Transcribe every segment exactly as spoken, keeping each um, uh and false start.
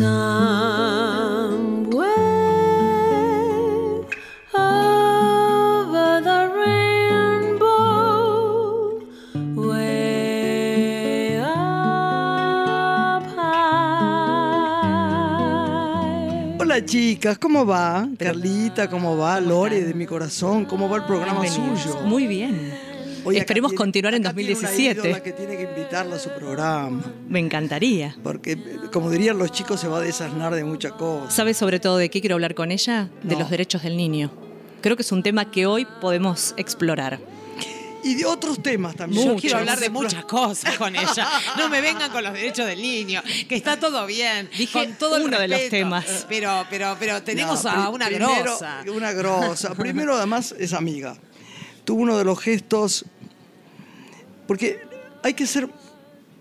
somewhere over the rainbow, way up high. Hola chicas, ¿cómo va? Carlita, ¿cómo va? Lore de mi corazón, ¿cómo va el programa suyo? Muy bien. Hoy esperemos continuar en dos mil diecisiete. Tiene una que tiene que invitarla a su programa. Me encantaría. Porque, como dirían los chicos, se va a desasnar de muchas cosas. ¿Sabes sobre todo de qué quiero hablar con ella? No. De los derechos del niño. Creo que es un tema que hoy podemos explorar. Y de otros temas también. Muchos. Yo quiero hablar de muchas cosas con ella. No me vengan con los derechos del niño, que está todo bien. Dije con todo uno respeto, de los temas. Pero, pero, pero tenemos no, a una primero, grosa. Una grosa. Primero, además, es amiga. Tuvo uno de los gestos, porque hay que ser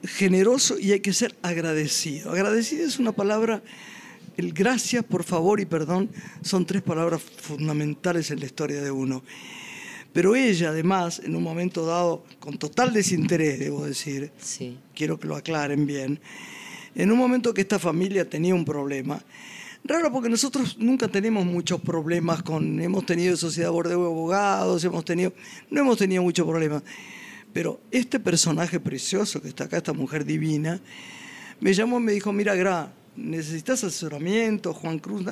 generoso y hay que ser agradecido. Agradecido es una palabra, el gracias, por favor y perdón son tres palabras fundamentales en la historia de uno. Pero ella, además, en un momento dado, con total desinterés, debo decir, sí. Quiero que lo aclaren bien, en un momento que esta familia tenía un problema, raro porque nosotros nunca tenemos muchos problemas con... Hemos tenido sociedad bordeo de abogados, hemos tenido, no hemos tenido muchos problemas. Pero este personaje precioso que está acá, esta mujer divina, me llamó y me dijo, mira, Gra, ¿necesitas asesoramiento, Juan Cruz?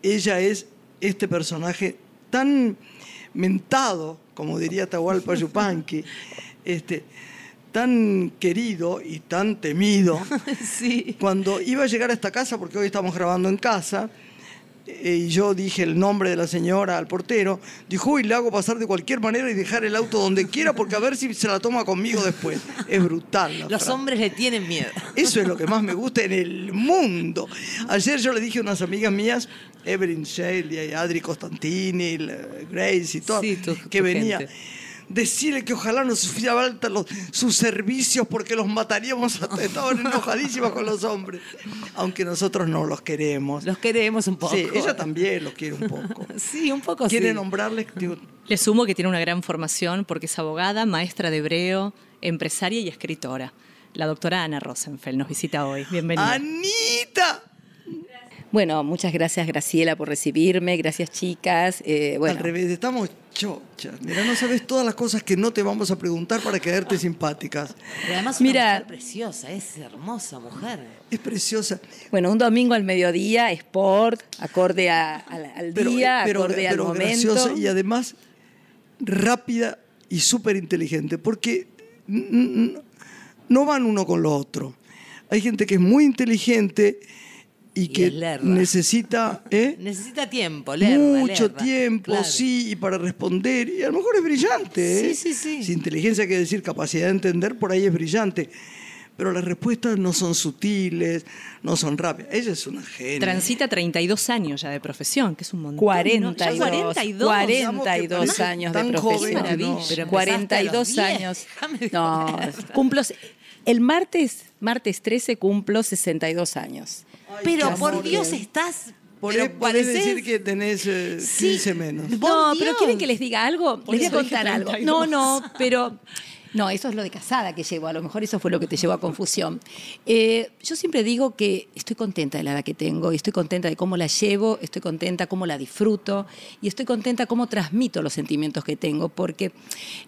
Ella es este personaje tan mentado, como diría Atahualpa Yupanqui, este... tan querido y tan temido. Sí. Cuando iba a llegar a esta casa, porque hoy estamos grabando en casa, eh, y yo dije el nombre de la señora al portero, dijo, uy, le hago pasar de cualquier manera y dejar el auto donde quiera, porque a ver si se la toma conmigo después. Es brutal. Los frase. Hombres le tienen miedo. Eso es lo que más me gusta en el mundo. Ayer yo le dije a unas amigas mías, Evelyn Shelley, Adri Costantini, Grace y todo, sí, tu, que tu venía... Gente. Decirle que ojalá no sufriera falta los, sus servicios porque los mataríamos. Estaban enojadísimas con los hombres. Aunque nosotros no los queremos. Los queremos un poco. Sí, ella también los quiere un poco. Sí, un poco quiere sí. Quiere nombrarles... Digo... Le sumo que tiene una gran formación porque es abogada, maestra de hebreo, empresaria y escritora. La doctora Ana Rosenfeld nos visita hoy. Bienvenida. ¡Anita! Bueno, muchas gracias, Graciela, por recibirme. Gracias, chicas. Eh, bueno. Al revés, estamos chochas. Mira, no sabes todas las cosas que no te vamos a preguntar para quedarte simpáticas. Pero además es una mujer preciosa, es hermosa mujer. Es preciosa. Bueno, un domingo al mediodía, sport, acorde a, al, al pero, día, pero, acorde pero, al pero momento. Graciosa y además rápida y súper inteligente, porque no van uno con lo otro. Hay gente que es muy inteligente... Y, y que necesita... ¿eh? Necesita tiempo, lerda, Mucho lerda, tiempo, claro. Sí, y para responder. Y a lo mejor es brillante. ¿eh? Sí, sí, sí. Si inteligencia quiere decir capacidad de entender, por ahí es brillante. Pero las respuestas no son sutiles, no son rápidas. Ella es una genia. Transita treinta y dos años ya de profesión, que es un montón. cuarenta y dos. ¿No? cuarenta y dos. cuarenta y dos años de profesión. Joven, no. Pero cuarenta y dos años. No, cumplo... El martes, martes trece, cumplo sesenta y dos años. Ay, pero por Dios, estás... Podés decir que tenés eh, quince sí. menos. No, pero ¿quieren que les diga algo? Por les voy a contar algo. No, no, pero... No, eso es lo de casada que llevo. A lo mejor eso fue lo que te llevó a confusión. Eh, yo siempre digo que estoy contenta de la edad que tengo y estoy contenta de cómo la llevo, estoy contenta cómo la disfruto y estoy contenta cómo transmito los sentimientos que tengo porque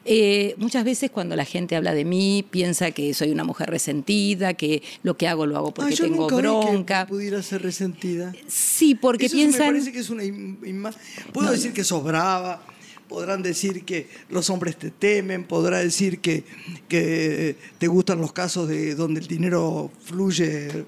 eh, muchas veces cuando la gente habla de mí piensa que soy una mujer resentida, que lo que hago lo hago porque ah, yo tengo nunca bronca. Vi que pudiera ser resentida. Sí, porque eso piensan... Eso me parece que es una imagen... Puedo no, decir que sos brava... Podrán decir que los hombres te temen, podrá decir que, que te gustan los casos de donde el dinero fluye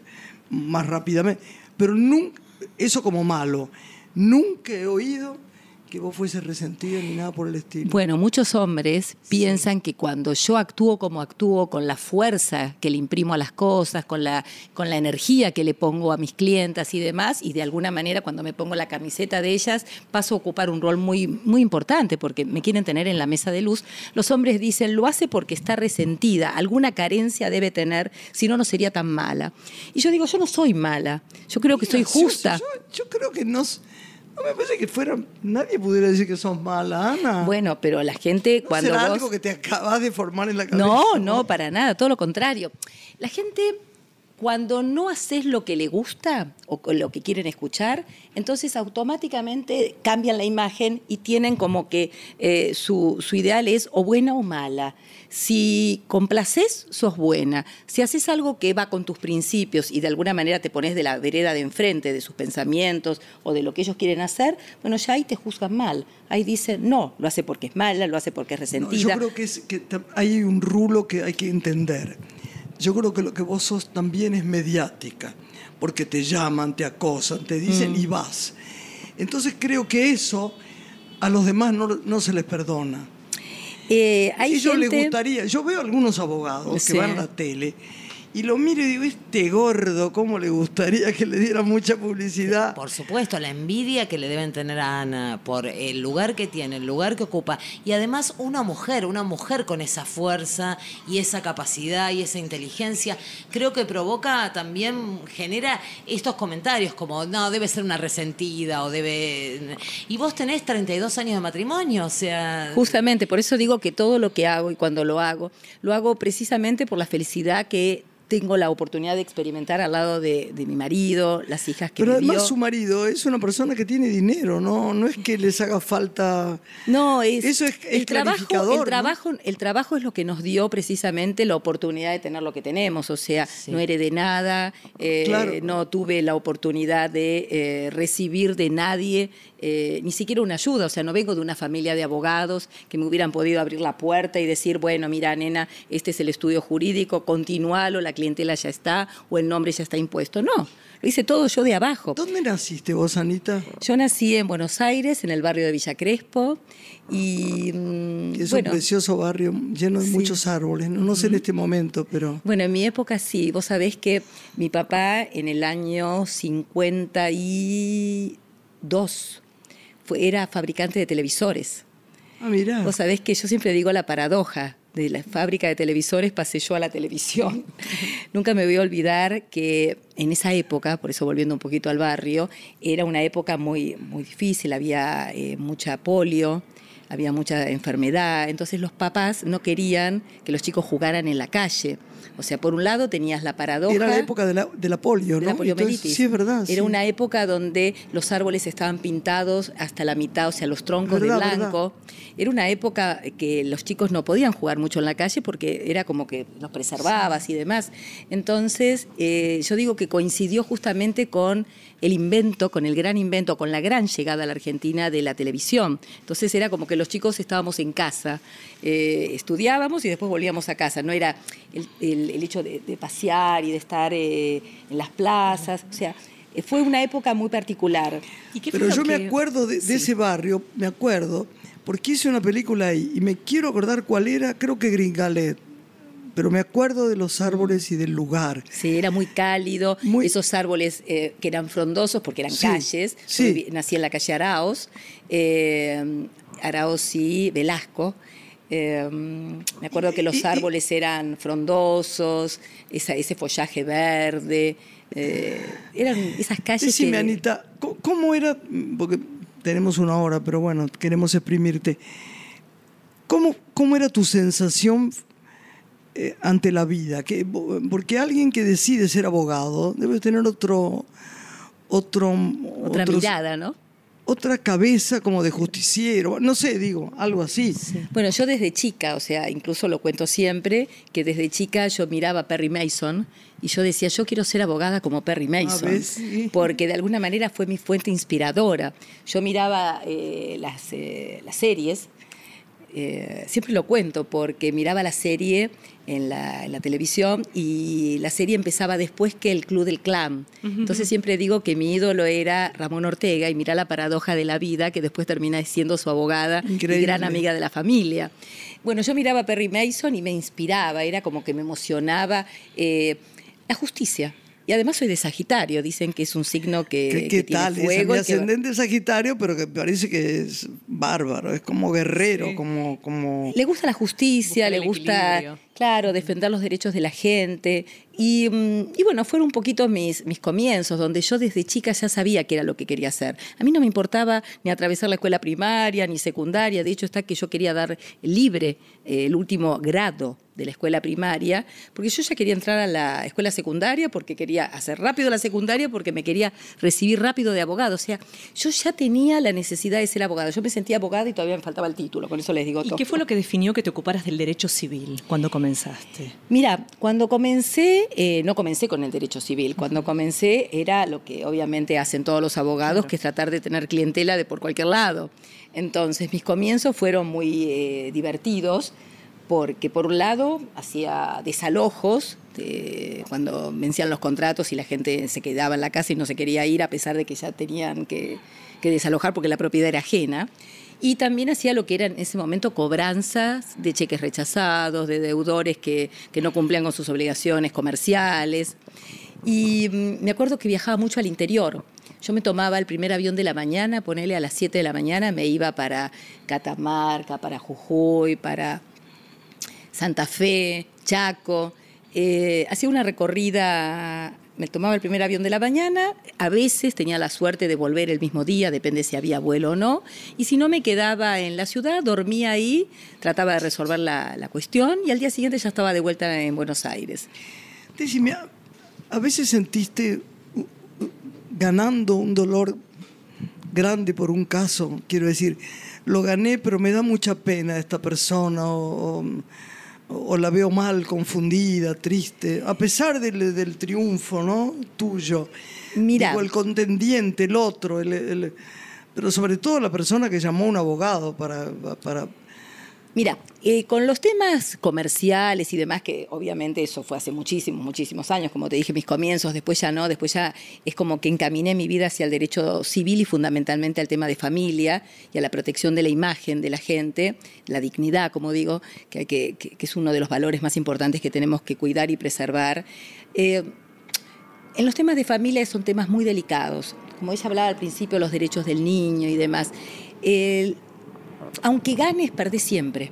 más rápidamente. Pero nunca, eso como malo. Nunca he oído que vos fueses resentida ni nada por el estilo. Bueno, muchos hombres piensan sí. que cuando yo actúo como actúo, con la fuerza que le imprimo a las cosas, con la, con la energía que le pongo a mis clientas y demás, y de alguna manera cuando me pongo la camiseta de ellas, paso a ocupar un rol muy, muy importante porque me quieren tener en la mesa de luz. Los hombres dicen, lo hace porque está resentida, alguna carencia debe tener, si no, no sería tan mala. Y yo digo, yo no soy mala, yo creo que soy justa. Yo, yo, yo creo que no... No me parece que fuera... Nadie pudiera decir que sos mala, Ana. Bueno, pero la gente... ¿No cuando será vos... algo que te acabas de formar en la cabeza? No, no, para nada. Todo lo contrario. La gente Cuando no haces lo que le gusta o lo que quieren escuchar, entonces automáticamente cambian la imagen y tienen como que eh, su, su ideal es o buena o mala. Si complaces, sos buena. Si haces algo que va con tus principios y de alguna manera te pones de la vereda de enfrente de sus pensamientos o de lo que ellos quieren hacer, bueno, ya ahí te juzgan mal. Ahí dicen, no, lo hace porque es mala, lo hace porque es resentida. No, yo creo que, es, que hay un rulo que hay que entender. Yo creo que lo que vos sos también es mediática, porque te llaman, te acosan, te dicen mm. y vas. Entonces creo que eso a los demás no, no se les perdona. Eh, hay Ellos gente... les gustaría... Yo veo algunos abogados sí. que van a la tele y lo miro y digo, este gordo, ¿cómo le gustaría que le diera mucha publicidad? Por supuesto, la envidia que le deben tener a Ana por el lugar que tiene, el lugar que ocupa. Y además una mujer, una mujer con esa fuerza y esa capacidad y esa inteligencia, creo que provoca también, genera estos comentarios como, no, debe ser una resentida o debe... Y vos tenés treinta y dos años de matrimonio, o sea... Justamente, por eso digo que todo lo que hago y cuando lo hago, lo hago precisamente por la felicidad que... tengo la oportunidad de experimentar al lado de, de mi marido, las hijas que me dio. Pero además su marido es una persona que tiene dinero, no, no es que les haga falta. No, es, eso es, es el trabajo, el trabajo, ¿no? El trabajo es lo que nos dio precisamente la oportunidad de tener lo que tenemos. O sea, sí. no heredé nada, eh, claro. no tuve la oportunidad de eh, recibir de nadie eh, ni siquiera una ayuda. O sea, no vengo de una familia de abogados que me hubieran podido abrir la puerta y decir, bueno, mira, nena, este es el estudio jurídico, continualo, la clientela ya está o el nombre ya está impuesto. No, lo hice todo yo de abajo. ¿Dónde naciste vos, Anita? Yo nací en Buenos Aires, en el barrio de Villa Crespo. Y, es bueno, un precioso barrio lleno de sí. muchos árboles. No, no sé en este momento, pero... Bueno, en mi época sí. Vos sabés que mi papá en el año cincuenta y dos fue, era fabricante de televisores. Ah, mirá. Vos sabés que yo siempre digo la paradoja. De la fábrica de televisores pasé yo a la televisión. Nunca me voy a olvidar que en esa época, por eso volviendo un poquito al barrio, era una época muy, muy difícil, había eh, mucha polio, había mucha enfermedad, entonces los papás no querían que los chicos jugaran en la calle. O sea, por un lado tenías la paradoja... Era la época de la, de la polio, ¿no? De la poliomielitis. Entonces, sí, es verdad. Era sí. una época donde los árboles estaban pintados hasta la mitad, o sea, los troncos verdad, de blanco. Verdad. Era una época que los chicos no podían jugar mucho en la calle porque era como que los preservabas sí. y demás. Entonces, eh, yo digo que coincidió justamente con el invento, con el gran invento, con la gran llegada a la Argentina de la televisión. Entonces, era como que los chicos estábamos en casa, eh, estudiábamos y después volvíamos a casa. No era... El, el, el hecho de, de pasear y de estar eh, en las plazas, o sea, fue una época muy particular. ¿Y qué Pero yo que... me acuerdo de, de sí. ese barrio, me acuerdo, porque hice una película ahí y me quiero acordar cuál era, creo que Gringalet. Pero me acuerdo de los árboles y del lugar. Sí, era muy cálido. Muy... Esos árboles eh, que eran frondosos porque eran sí, calles. Sí. Nací en la calle Araoz, eh, Araoz y Velasco. Eh, me acuerdo que los árboles eran frondosos, esa, ese follaje verde, eh, eran esas calles. Decime, que... Anita, ¿cómo era? Porque tenemos una hora, pero bueno, queremos exprimirte. ¿Cómo, cómo era tu sensación eh, ante la vida? Que, porque alguien que decide ser abogado debe tener otro, otro otra otros... mirada, ¿no? Otra cabeza como de justiciero, no sé, digo, algo así. Sí. Bueno, yo desde chica, o sea, incluso lo cuento siempre, que desde chica yo miraba a Perry Mason y yo decía, yo quiero ser abogada como Perry Mason, ver, sí. porque de alguna manera fue mi fuente inspiradora. Yo miraba eh, las, eh, las series, eh, siempre lo cuento, porque miraba la serie en la, en la televisión y la serie empezaba después que el Club del Clan. Uh-huh. Entonces siempre digo que mi ídolo era Ramón Ortega y mirá la paradoja de la vida que después termina siendo su abogada Increíble. Y gran amiga de la familia. Bueno, yo miraba a Perry Mason y me inspiraba, era como que me emocionaba eh, la justicia. Y además soy de Sagitario, dicen que es un signo que, ¿Qué, qué que tal? tiene fuego. Es mi ascendente que... Sagitario, pero que parece que es bárbaro, es como guerrero, sí. como, como... Le gusta la justicia, Busca le gusta equilibrio. Claro, defender los derechos de la gente. Y, y bueno, fueron un poquito mis, mis comienzos, donde yo desde chica ya sabía qué era lo que quería hacer. A mí no me importaba ni atravesar la escuela primaria ni secundaria. De hecho, está que yo quería dar libre eh, el último grado de la escuela primaria, porque yo ya quería entrar a la escuela secundaria, porque quería hacer rápido la secundaria, porque me quería recibir rápido de abogado. O sea, yo ya tenía la necesidad de ser abogada. Yo me sentía abogada y todavía me faltaba el título. Con eso les digo todo. ¿Y qué fue lo que definió que te ocuparas del derecho civil cuando comenzaste? Mira, cuando comencé, Eh, no comencé con el derecho civil. Cuando comencé era lo que obviamente hacen todos los abogados, claro, que es tratar de tener clientela de por cualquier lado. Entonces mis comienzos fueron muy eh, divertidos, porque por un lado hacía desalojos de, cuando vencían los contratos y la gente se quedaba en la casa y no se quería ir a pesar de que ya tenían que, que desalojar porque la propiedad era ajena. Y también hacía lo que eran en ese momento cobranzas de cheques rechazados, de deudores que, que no cumplían con sus obligaciones comerciales. Y me acuerdo que viajaba mucho al interior. Yo me tomaba el primer avión de la mañana, ponele a las siete de la mañana, me iba para Catamarca, para Jujuy, para Santa Fe, Chaco. Eh, hacía una recorrida. Me tomaba el primer avión de la mañana, a veces tenía la suerte de volver el mismo día, depende si había vuelo o no, y si no me quedaba en la ciudad, dormía ahí, trataba de resolver la, la cuestión, y al día siguiente ya estaba de vuelta en Buenos Aires. Decime, ¿a veces sentiste ganando un dolor grande por un caso? Quiero decir, lo gané, pero me da mucha pena esta persona, o... o o la veo mal, confundida, triste, a pesar del, del triunfo, ¿no?, tuyo. Mira, digo, el contendiente, el otro, el, el, pero sobre todo la persona que llamó a un abogado para... para... Mira, eh, con los temas comerciales y demás, que obviamente eso fue hace muchísimos, muchísimos años, como te dije, mis comienzos, después ya no, después ya es como que encaminé mi vida hacia el derecho civil y fundamentalmente al tema de familia y a la protección de la imagen de la gente, la dignidad, como digo, que, que, que es uno de los valores más importantes que tenemos que cuidar y preservar. Eh, en los temas de familia son temas muy delicados, como ella hablaba al principio, los derechos del niño y demás. El... Aunque ganes, perdés siempre.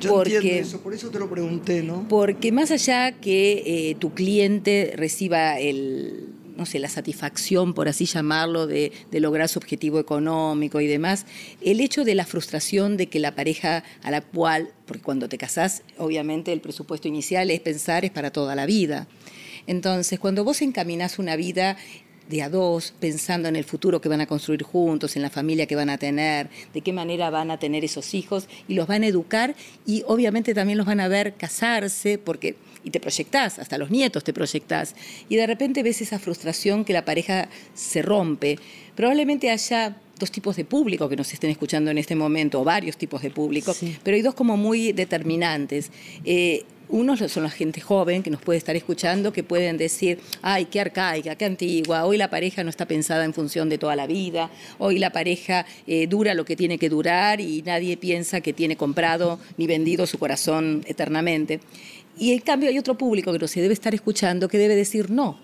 Yo porque, entiendo eso, por eso te lo pregunté, ¿no? Porque más allá que eh, tu cliente reciba el, no sé, la satisfacción, por así llamarlo, de, de lograr su objetivo económico y demás, el hecho de la frustración de que la pareja a la cual, porque cuando te casás, obviamente el presupuesto inicial es pensar, es para toda la vida. Entonces, cuando vos encaminás una vida de a dos, pensando en el futuro que van a construir juntos, en la familia que van a tener, de qué manera van a tener esos hijos y los van a educar, y obviamente también los van a ver casarse, porque y te proyectás, hasta los nietos te proyectás, y de repente ves esa frustración que la pareja se rompe. Probablemente haya dos tipos de público que nos estén escuchando en este momento, o varios tipos de público, sí, pero hay dos como muy determinantes. Eh, Unos son la gente joven que nos puede estar escuchando, que pueden decir, ay, qué arcaica, qué antigua, hoy la pareja no está pensada en función de toda la vida, hoy la pareja eh, dura lo que tiene que durar y nadie piensa que tiene comprado ni vendido su corazón eternamente. Y en cambio hay otro público que no se debe estar escuchando que debe decir no.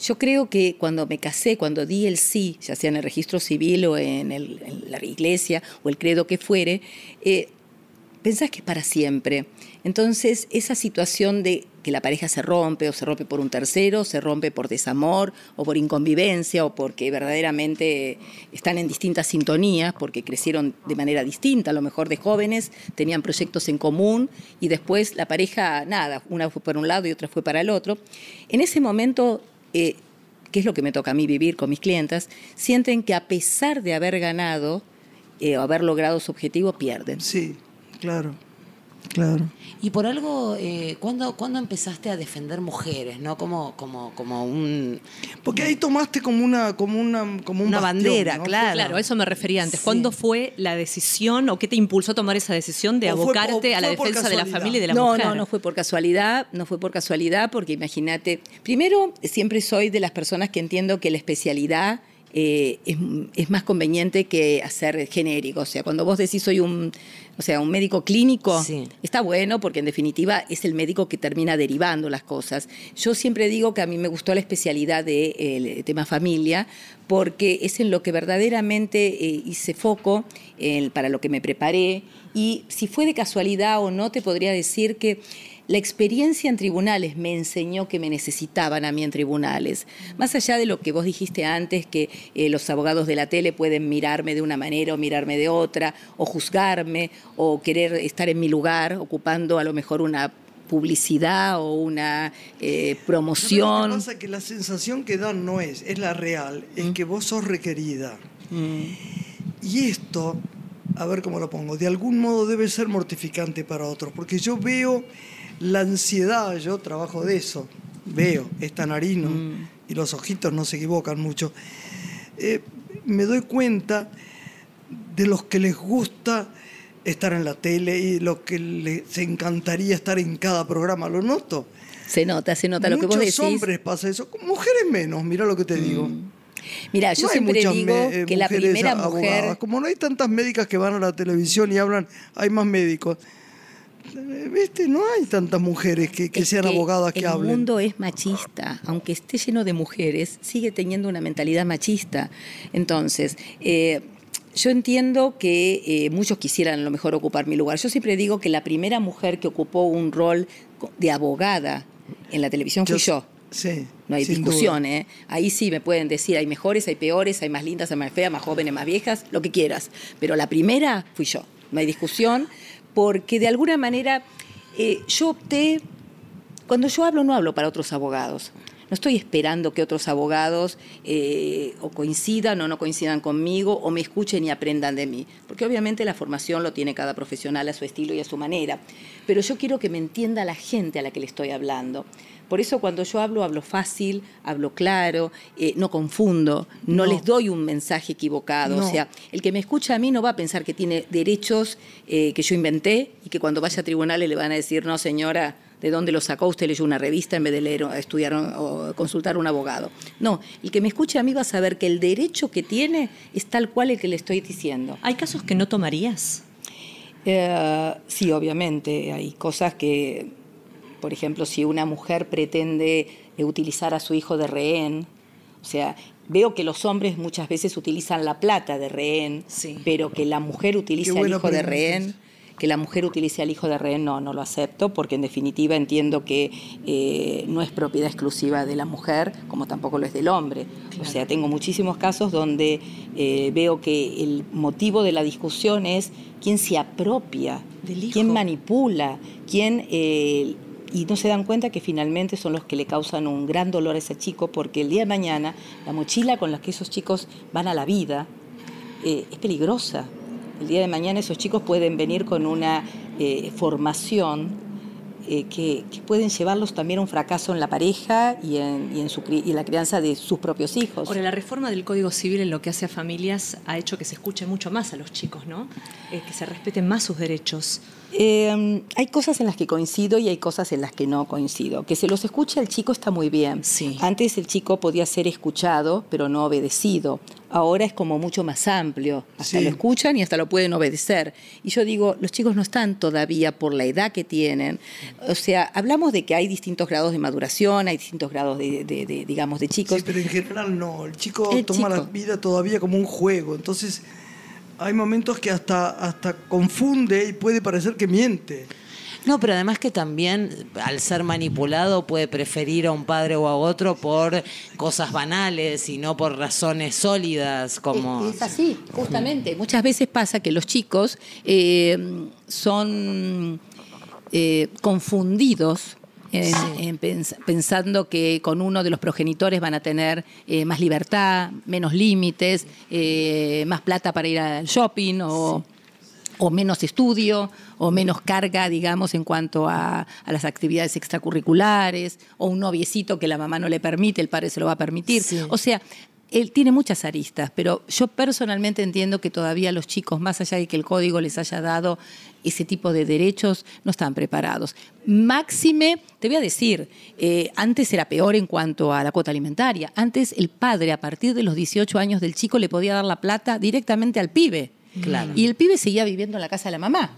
Yo creo que cuando me casé, cuando di el sí, ya sea en el registro civil o en, el, en la iglesia o el credo que fuere, eh, pensás que es para siempre. Entonces, esa situación de que la pareja se rompe, o se rompe por un tercero, o se rompe por desamor, o por inconvivencia, o porque verdaderamente están en distintas sintonías, porque crecieron de manera distinta, a lo mejor de jóvenes, tenían proyectos en común, y después la pareja, nada, una fue para un lado y otra fue para el otro. En ese momento, eh, que es lo que me toca a mí vivir con mis clientas, sienten que a pesar de haber ganado, eh, o haber logrado su objetivo, pierden. Sí. Claro, claro. Y por algo, eh, ¿cuándo, ¿cuándo empezaste a defender mujeres, no? Como, como, como un... Porque ahí tomaste como una, como una, como un una bastión, bandera, ¿no? Claro. Claro, a eso me refería antes. Sí. ¿Cuándo fue la decisión o qué te impulsó a tomar esa decisión de abocarte fue, a la defensa de la familia y de la no, mujer? No, no, no fue por casualidad, no fue por casualidad, porque imagínate, primero siempre soy de las personas que entiendo que la especialidad eh, es, es más conveniente que hacer genérico. O sea, cuando vos decís soy un, o sea, un médico clínico, sí, está bueno porque en definitiva es el médico que termina derivando las cosas. Yo siempre digo que a mí me gustó la especialidad de, eh, el tema familia, porque es en lo que verdaderamente eh, hice foco, eh, para lo que me preparé. Y si fue de casualidad o no, te podría decir que la experiencia en tribunales me enseñó que me necesitaban a mí en tribunales. Más allá de lo que vos dijiste antes, que eh, los abogados de la tele pueden mirarme de una manera o mirarme de otra, o juzgarme, o querer estar en mi lugar, ocupando a lo mejor una publicidad o una eh, promoción. No, lo que pasa es que la sensación que dan no es, es la real, es mm. que vos sos requerida. Mm. Y esto, a ver cómo lo pongo, de algún modo debe ser mortificante para otros, porque yo veo la ansiedad, yo trabajo de eso, veo, es tanarino, mm. y los ojitos no se equivocan mucho. Eh, me doy cuenta de los que les gusta estar en la tele y los que les encantaría estar en cada programa, lo noto. Se nota, se nota lo que vos decís. Muchos hombres pasa eso, mujeres menos, mira lo que te mm. digo. Mira, yo no siempre digo me, eh, que la primera mujer... Abogadas. Como no hay tantas médicas que van a la televisión y hablan, hay más médicos. Viste, no hay tantas mujeres que, que sean que abogadas que hablen. El mundo es machista, aunque esté lleno de mujeres, sigue teniendo una mentalidad machista. Entonces, eh, yo entiendo que eh, muchos quisieran a lo mejor ocupar mi lugar. Yo siempre digo que la primera mujer que ocupó un rol de abogada en la televisión fui yo. yo. Sí, no hay discusión, ¿eh? Ahí sí me pueden decir, hay mejores, hay peores, hay más lindas, hay más feas, más jóvenes, más viejas, lo que quieras. Pero la primera fui yo, no hay discusión, porque de alguna manera eh, yo opté, cuando yo hablo no hablo para otros abogados. No estoy esperando que otros abogados eh, o coincidan o no coincidan conmigo o me escuchen y aprendan de mí. Porque obviamente la formación lo tiene cada profesional a su estilo y a su manera. Pero yo quiero que me entienda la gente a la que le estoy hablando. Por eso cuando yo hablo, hablo fácil, hablo claro, eh, no confundo, no, no les doy un mensaje equivocado. No. O sea, el que me escucha a mí no va a pensar que tiene derechos eh, que yo inventé y que cuando vaya a tribunales le van a decir, no señora, ¿de dónde lo sacó? Usted leyó una revista en vez de leer, estudiar o consultar a un abogado. No, el que me escuche a mí va a saber que el derecho que tiene es tal cual el que le estoy diciendo. ¿Hay casos que no tomarías? Eh, sí, obviamente. Hay cosas que, por ejemplo, si una mujer pretende utilizar a su hijo de rehén, o sea, veo que los hombres muchas veces utilizan la plata de rehén, sí, pero que la mujer utiliza al hijo de rehén... que la mujer utilice al hijo de rehén, no, no lo acepto, porque en definitiva entiendo que eh, no es propiedad exclusiva de la mujer, como tampoco lo es del hombre. Claro. O sea, tengo muchísimos casos donde eh, veo que el motivo de la discusión es quién se apropia, del hijo, quién manipula, quién... Eh, y no se dan cuenta que finalmente son los que le causan un gran dolor a ese chico, porque el día de mañana la mochila con la que esos chicos van a la vida eh, es peligrosa. El día de mañana esos chicos pueden venir con una eh, formación eh, que, que pueden llevarlos también a un fracaso en la pareja y en, y en, su, y en la crianza de sus propios hijos. Ahora, la reforma del Código Civil en lo que hace a familias ha hecho que se escuche mucho más a los chicos, ¿no? Eh, que se respeten más sus derechos. Eh, hay cosas en las que coincido y hay cosas en las que no coincido. Que se los escuche al chico está muy bien. Sí. Antes el chico podía ser escuchado, pero no obedecido. Ahora es como mucho más amplio. Hasta sí. Lo escuchan y hasta lo pueden obedecer. Y yo digo, los chicos no están todavía por la edad que tienen. O sea, hablamos de que hay distintos grados de maduración, hay distintos grados de, de, de digamos, de chicos. Sí, pero en general no. El chico el toma chico. la vida todavía como un juego. Entonces... hay momentos que hasta, hasta confunde y puede parecer que miente. No, pero además que también, al ser manipulado, puede preferir a un padre o a otro por cosas banales y no por razones sólidas. Como... Es, es así, justamente. Muchas veces pasa que los chicos eh, son eh, confundidos En, en pens- pensando que con uno de los progenitores van a tener eh, más libertad, menos límites, eh, más plata para ir al shopping o, sí. o menos estudio o menos carga, digamos, en cuanto a, a las actividades extracurriculares o un noviecito que la mamá no le permite, el padre se lo va a permitir. Sí. O sea, él tiene muchas aristas, pero yo personalmente entiendo que todavía los chicos, más allá de que el código les haya dado ese tipo de derechos, no están preparados. Máxime, te voy a decir, eh, antes era peor en cuanto a la cuota alimentaria. Antes el padre, a partir de los dieciocho años del chico, le podía dar la plata directamente al pibe. Claro. Y el pibe seguía viviendo en la casa de la mamá.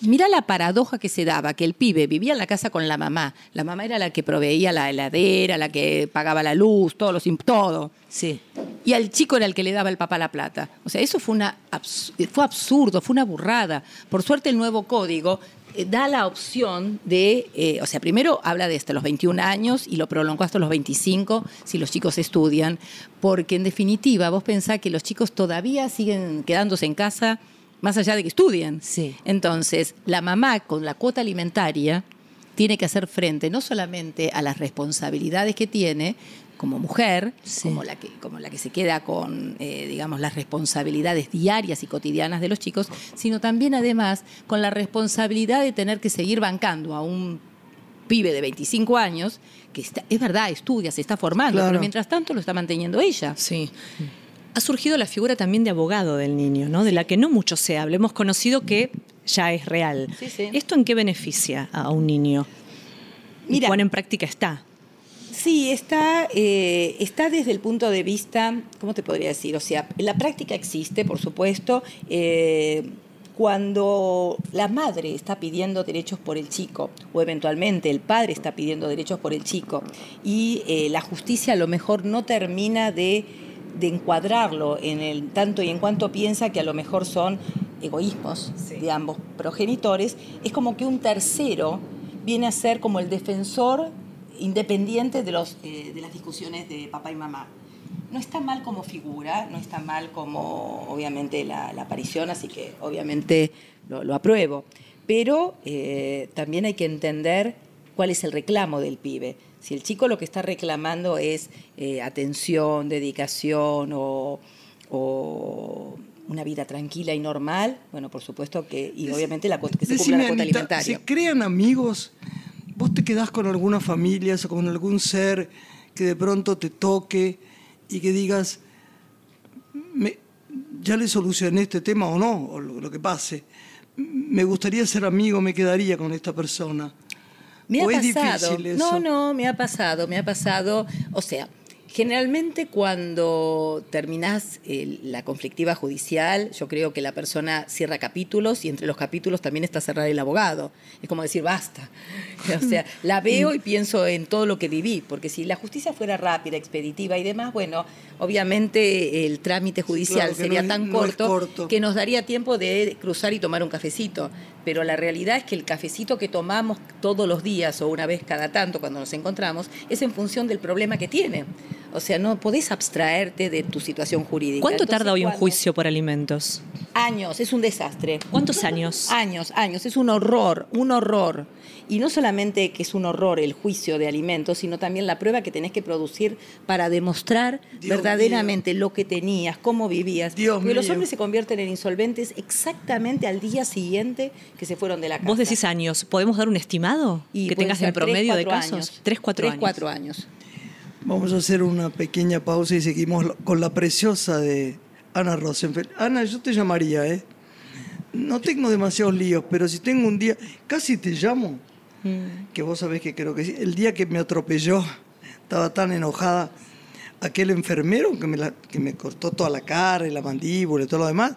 Mirá la paradoja que se daba, que el pibe vivía en la casa con la mamá. La mamá era la que proveía la heladera, la que pagaba la luz, todo. Los, todo. Sí. Y al chico era el que le daba el papá la plata. O sea, eso fue, una abs- fue absurdo, fue una burrada. Por suerte el nuevo código eh, da la opción de... Eh, o sea, primero habla de hasta los veintiún años y lo prolongó hasta los veinticinco si los chicos estudian. Porque en definitiva vos pensás que los chicos todavía siguen quedándose en casa... más allá de que estudien. Sí. Entonces, la mamá con la cuota alimentaria tiene que hacer frente no solamente a las responsabilidades que tiene como mujer, sí, como, la que, como la que se queda con, eh, digamos, las responsabilidades diarias y cotidianas de los chicos, sino también, además, con la responsabilidad de tener que seguir bancando a un pibe de veinticinco años que está, es verdad, estudia, se está formando, claro, pero mientras tanto lo está manteniendo ella. Sí. Ha surgido la figura también de abogado del niño, ¿no? De la que no mucho se habla. Hemos conocido que ya es real. Sí, sí. ¿Esto en qué beneficia a un niño? Mira, ¿y cuán en práctica está? Sí, está, eh, está desde el punto de vista, ¿cómo te podría decir? O sea, la práctica existe, por supuesto. Eh, Cuando la madre está pidiendo derechos por el chico o eventualmente el padre está pidiendo derechos por el chico y eh, la justicia a lo mejor no termina de... de encuadrarlo en el tanto y en cuanto piensa que a lo mejor son egoísmos, sí, de ambos progenitores, es como que un tercero viene a ser como el defensor independiente de, los, eh, de las discusiones de papá y mamá. No está mal como figura, no está mal como obviamente la, la aparición, así que obviamente lo, lo apruebo, pero eh, también hay que entender cuál es el reclamo del pibe. Si el chico lo que está reclamando es eh, atención, dedicación o, o una vida tranquila y normal, bueno, por supuesto que, y obviamente la cuota, que se cumpla la cuota alimentaria. ¿Se crean amigos? ¿Vos te quedás con algunas familias o con algún ser que de pronto te toque y que digas, me, ya le solucioné este tema o no, o lo, lo que pase? Me gustaría ser amigo, me quedaría con esta persona. Me ha pasado, no, no, me ha pasado, me ha pasado, o sea, generalmente cuando terminás eh, la conflictiva judicial, yo creo que la persona cierra capítulos y entre los capítulos también está cerrar el abogado, es como decir basta, o sea, la veo y pienso en todo lo que viví, porque si la justicia fuera rápida, expeditiva y demás, bueno, obviamente el trámite judicial sí, claro, sería no, tan no corto, corto que nos daría tiempo de cruzar y tomar un cafecito. Pero la realidad es que el cafecito que tomamos todos los días o una vez cada tanto cuando nos encontramos es en función del problema que tiene. O sea, no podés abstraerte de tu situación jurídica. ¿Cuánto Entonces, tarda hoy ¿cuándo? un juicio por alimentos? Años, es un desastre. ¿Cuántos años? Años, años, es un horror, un horror. Y no solamente que es un horror el juicio de alimentos, sino también la prueba que tenés que producir para demostrar Dios verdaderamente mío. lo que tenías, cómo vivías. Dios Porque mío. Los hombres se convierten en insolventes exactamente al día siguiente que se fueron de la casa. Vos decís años, ¿podemos dar un estimado? Y que tengas el promedio de casos. Tres, cuatro años. Tres, cuatro años. Vamos a hacer una pequeña pausa y seguimos con la preciosa de Ana Rosenfeld. Ana, yo te llamaría, ¿eh? No tengo demasiados líos, pero si tengo un día... Casi te llamo, mm. que vos sabés que creo que sí. El día que me atropelló, estaba tan enojada, aquel enfermero que me, la, que me cortó toda la cara y la mandíbula y todo lo demás...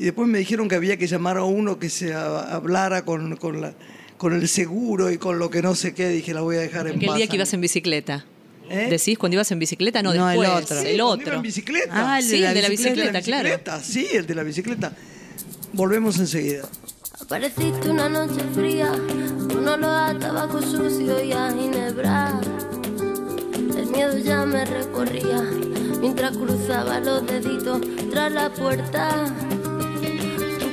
Y después me dijeron que había que llamar a uno que se hablara con, con, la, con el seguro y con lo que no sé qué. Dije, la voy a dejar en paz. Aquel día que ibas en bicicleta. ¿Eh? ¿Decís cuando ibas en bicicleta? No, no después. el otro. Sí, el otro. Iba en bicicleta. Ah, el de, sí, la, el de la bicicleta, bicicleta, claro. Bicicleta. Sí, el de la bicicleta. Volvemos enseguida. Apareciste una noche fría, uno lo ataba con sucio y a ginebra. El miedo ya me recorría mientras cruzaba los deditos tras la puerta.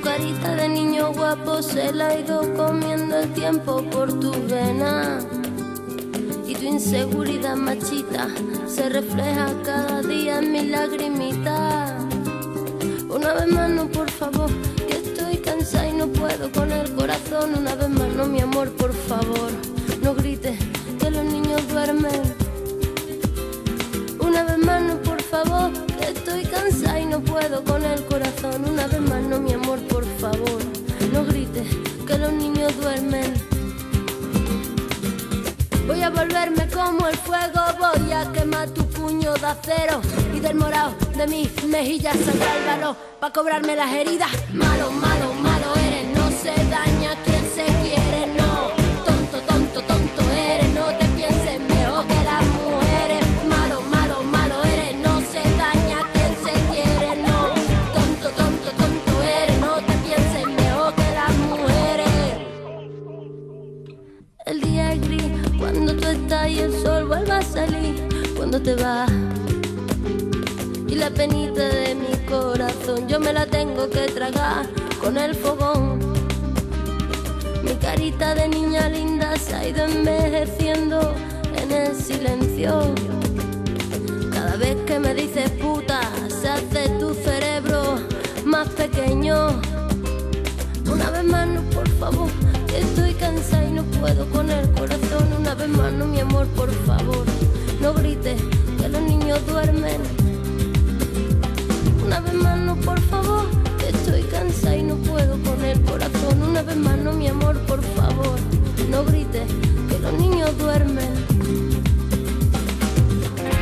Carita de niño guapo se la ha ido comiendo el tiempo por tus venas y tu inseguridad machita se refleja cada día en mis lagrimitas. Una vez más no, por favor, que estoy cansada y no puedo con el corazón. Una vez más no, mi amor, por favor, no grites que los niños duermen. Una vez más no, por favor, grites, ay no puedo con el corazón. Una vez más no, mi amor, por favor, no grites, que los niños duermen. Voy a volverme como el fuego, voy a quemar tu puño de acero y del morado de mis mejillas saldrá el valor pa' cobrarme las heridas. Malo, malo, malo eres, no se daña quien se quiere, no. Tonto, tonto, tonto eres, no te pienses mejor que las mujeres. Malo, malo, malo eres, no se daña quien se quiere, no. Tonto, tonto, tonto eres, no te pienses mejor que las mujeres. El día es gris cuando tú estás y el sol vuelve a salir cuando te vas. Y la penita de mi corazón yo me la tengo que tragar con el fogón. Mi carita de niña linda se ha ido envejeciendo en el silencio. Cada vez que me dices puta se hace tu cerebro más pequeño. Una vez más no, por favor, que estoy cansada y no puedo con el corazón. Una vez más no, mi amor, por favor, no grites, que los niños duermen. Una vez más no, por favor, que estoy cansada y no puedo con el corazón. Una vez más no, mi amor, por favor, no grites, que los niños duermen.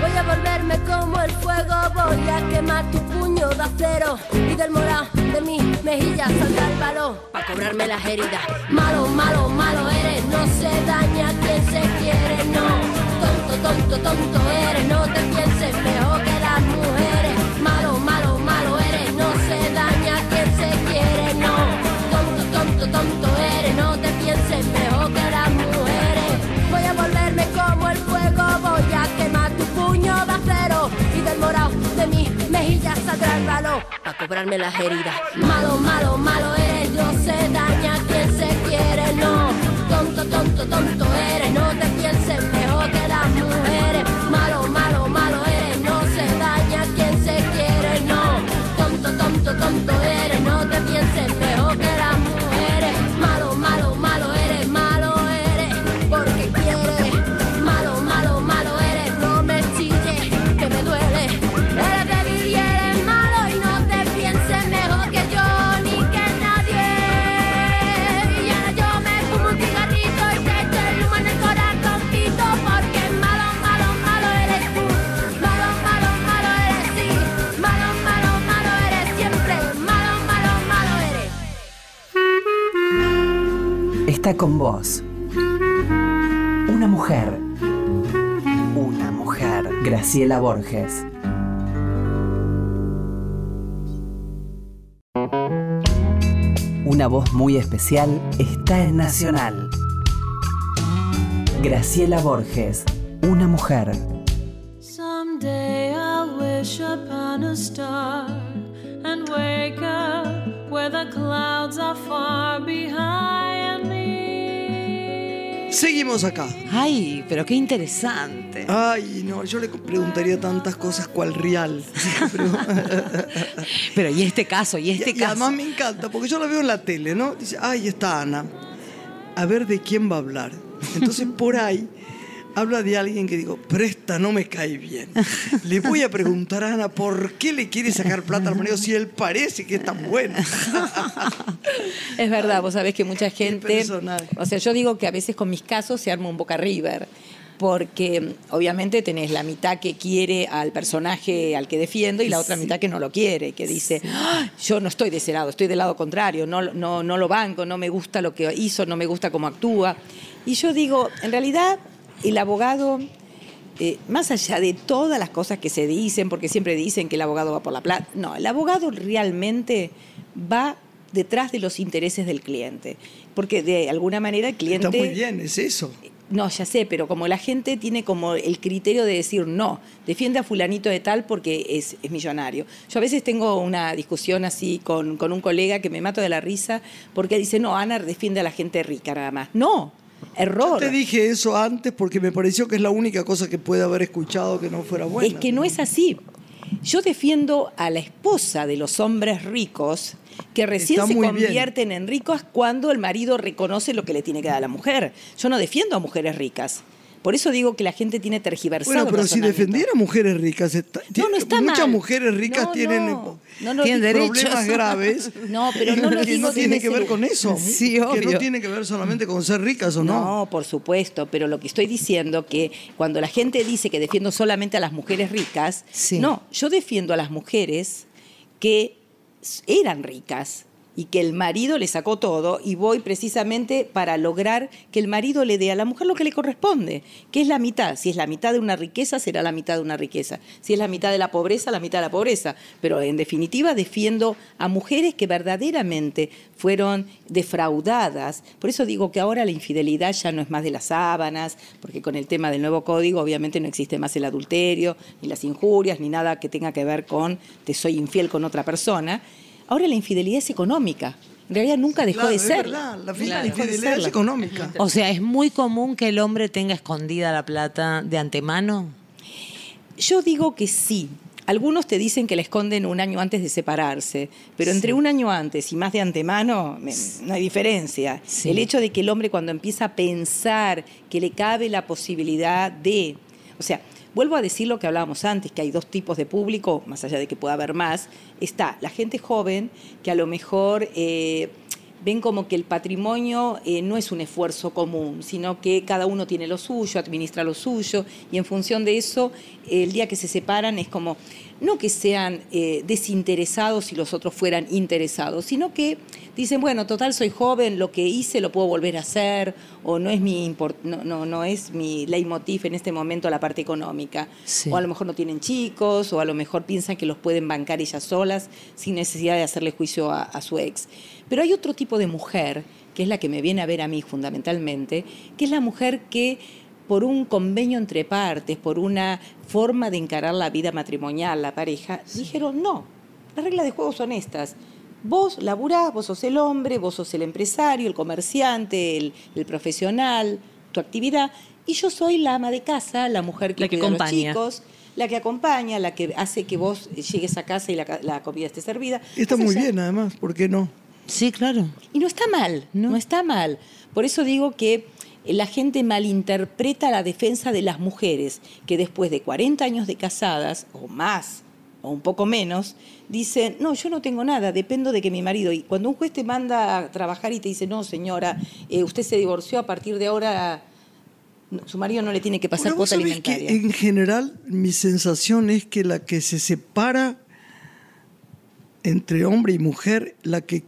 Voy a volverme como el fuego, voy a quemar tu puño de acero y del morado de mis mejillas saldrá el valor pa' cobrarme las heridas. Malo, malo, malo eres, no se daña quien se quiere, no. Tonto, tonto, tonto eres, no te pienses mejor que las mujeres. Malo, malo, malo eres, no se daña quien se quiere, no. Tonto, tonto, tonto eres, no te pienses mejor que las mujeres. Voy a volverme como el fuego, voy a quemar tu puño de acero y del morado de mis mejillas saldrá el valor pa' cobrarme las heridas. Malo, malo, malo eres, no se daña quien se quiere, no. Tonto, tonto, tonto eres, no te pienses mejor que las mujeres. Malo, malo, malo eres, no se daña quien se quiere, no. Tonto, tonto, tonto eres, no te pienses mejor que las mujeres. Malo, malo, malo eres, malo eres, porque quieres. Malo, malo, malo eres, no me chilles, que me duele. Eres débil y eres malo y no te pienses mejor que yo ni que nadie. Y ahora yo me fumo un cigarrito y te echo el humo en el corazoncito, porque malo, malo, malo eres tú. Malo, malo, malo eres, sí. Malo, malo, malo eres siempre. Malo, malo, malo eres. Está con vos una mujer. Una mujer. Graciela Borges. Una voz muy especial está en Nacional. Graciela Borges, una mujer. Someday I'll wish upon a star and wake up where the clouds are far behind me. Seguimos acá. Ay, pero qué interesante. Ay, no, yo le preguntaría tantas cosas cual real. Pero, pero y este caso, y este y, caso. Y además me encanta, porque yo la veo en la tele, ¿no? Dice, ay, está Ana. A ver de quién va a hablar. Entonces, por ahí, habla de alguien que digo, presta, no me cae bien. Le voy a preguntar a Ana por qué le quiere sacar plata al marido si él parece que es tan bueno. Es verdad, vos sabés que mucha gente... O sea, yo digo que a veces con mis casos se arma un Boca River, porque obviamente tenés la mitad que quiere al personaje al que defiendo y la otra sí. mitad que no lo quiere, que dice, sí. ¡Ah! Yo no estoy de ese lado, estoy del lado contrario, no, no, no lo banco, no me gusta lo que hizo, no me gusta cómo actúa. Y yo digo, en realidad... El abogado, eh, más allá de todas las cosas que se dicen, porque siempre dicen que el abogado va por la plata, no, el abogado realmente va detrás de los intereses del cliente, porque de alguna manera el cliente... Está muy bien, es eso. No, ya sé, pero como la gente tiene como el criterio de decir no, defiende a fulanito de tal porque es, es millonario. Yo a veces tengo una discusión así con, con un colega que me mato de la risa porque dice, no, Ana defiende a la gente rica nada más. No. Error. Yo te dije eso antes porque me pareció que es la única cosa que puede haber escuchado que no fuera buena. Es que no es así. Yo defiendo a la esposa de los hombres ricos que recién se convierten bien. En ricos cuando el marido reconoce lo que le tiene que dar a la mujer. Yo no defiendo a mujeres ricas. Por eso digo que la gente tiene tergiversado. Bueno, pero si defendiera mujeres ricas, está, no, no está muchas mal. Mujeres ricas no, tienen, no. No, no, tienen problemas graves. No, pero no lo que digo no tiene que ver con eso. Sí, obvio. Que no tiene que ver solamente con ser ricas o no. No, por supuesto, pero lo que estoy diciendo que cuando la gente dice que defiendo solamente a las mujeres ricas, sí. No, yo defiendo a las mujeres que eran ricas y que el marido le sacó todo y voy precisamente para lograr que el marido le dé a la mujer lo que le corresponde, que es la mitad. Si es la mitad de una riqueza, será la mitad de una riqueza. Si es la mitad de la pobreza, la mitad de la pobreza. Pero en definitiva defiendo a mujeres que verdaderamente fueron defraudadas. Por eso digo que ahora la infidelidad ya no es más de las sábanas, porque con el tema del nuevo código obviamente no existe más el adulterio, ni las injurias, ni nada que tenga que ver con te soy infiel con otra persona. Ahora la infidelidad es económica. En realidad nunca dejó claro, de ser. La, la, la claro. infidelidad es económica. O sea, ¿es muy común que el hombre tenga escondida la plata de antemano? Yo digo que sí. Algunos te dicen que la esconden un año antes de separarse, pero sí. Entre un año antes y más de antemano no hay diferencia. Sí. El hecho de que el hombre cuando empieza a pensar que le cabe la posibilidad de... O sea... Vuelvo a decir lo que hablábamos antes, que hay dos tipos de público, más allá de que pueda haber más. Está la gente joven, que a lo mejor eh, ven como que el patrimonio eh, no es un esfuerzo común, sino que cada uno tiene lo suyo, administra lo suyo, y en función de eso, el día que se separan es como, no que sean eh, desinteresados si los otros fueran interesados, sino que dicen, bueno, total, soy joven, lo que hice lo puedo volver a hacer, o no es mi import- no, no, no es mi leitmotiv en este momento la parte económica. Sí. O a lo mejor no tienen chicos, o a lo mejor piensan que los pueden bancar ellas solas sin necesidad de hacerle juicio a, a su ex. Pero hay otro tipo de mujer, que es la que me viene a ver a mí fundamentalmente, que es la mujer que... por un convenio entre partes, por una forma de encarar la vida matrimonial, la pareja, sí. Dijeron, no, las reglas de juego son estas. Vos laburás, vos sos el hombre, vos sos el empresario, el comerciante, el, el profesional, tu actividad, y yo soy la ama de casa, la mujer que, la que cuida acompaña. A los chicos, la que acompaña, la que hace que vos llegues a casa y la, la comida esté servida. Está muy bien, además, ¿por qué no? Sí, claro. Y no está mal, no, no está mal. Por eso digo que la gente malinterpreta la defensa de las mujeres que después de cuarenta años de casadas, o más, o un poco menos, dicen, no, yo no tengo nada, dependo de que mi marido... Y cuando un juez te manda a trabajar y te dice, no, señora, eh, usted se divorció, a partir de ahora su marido no le tiene que pasar cuota alimentaria. Que en general, mi sensación es que la que se separa entre hombre y mujer, la que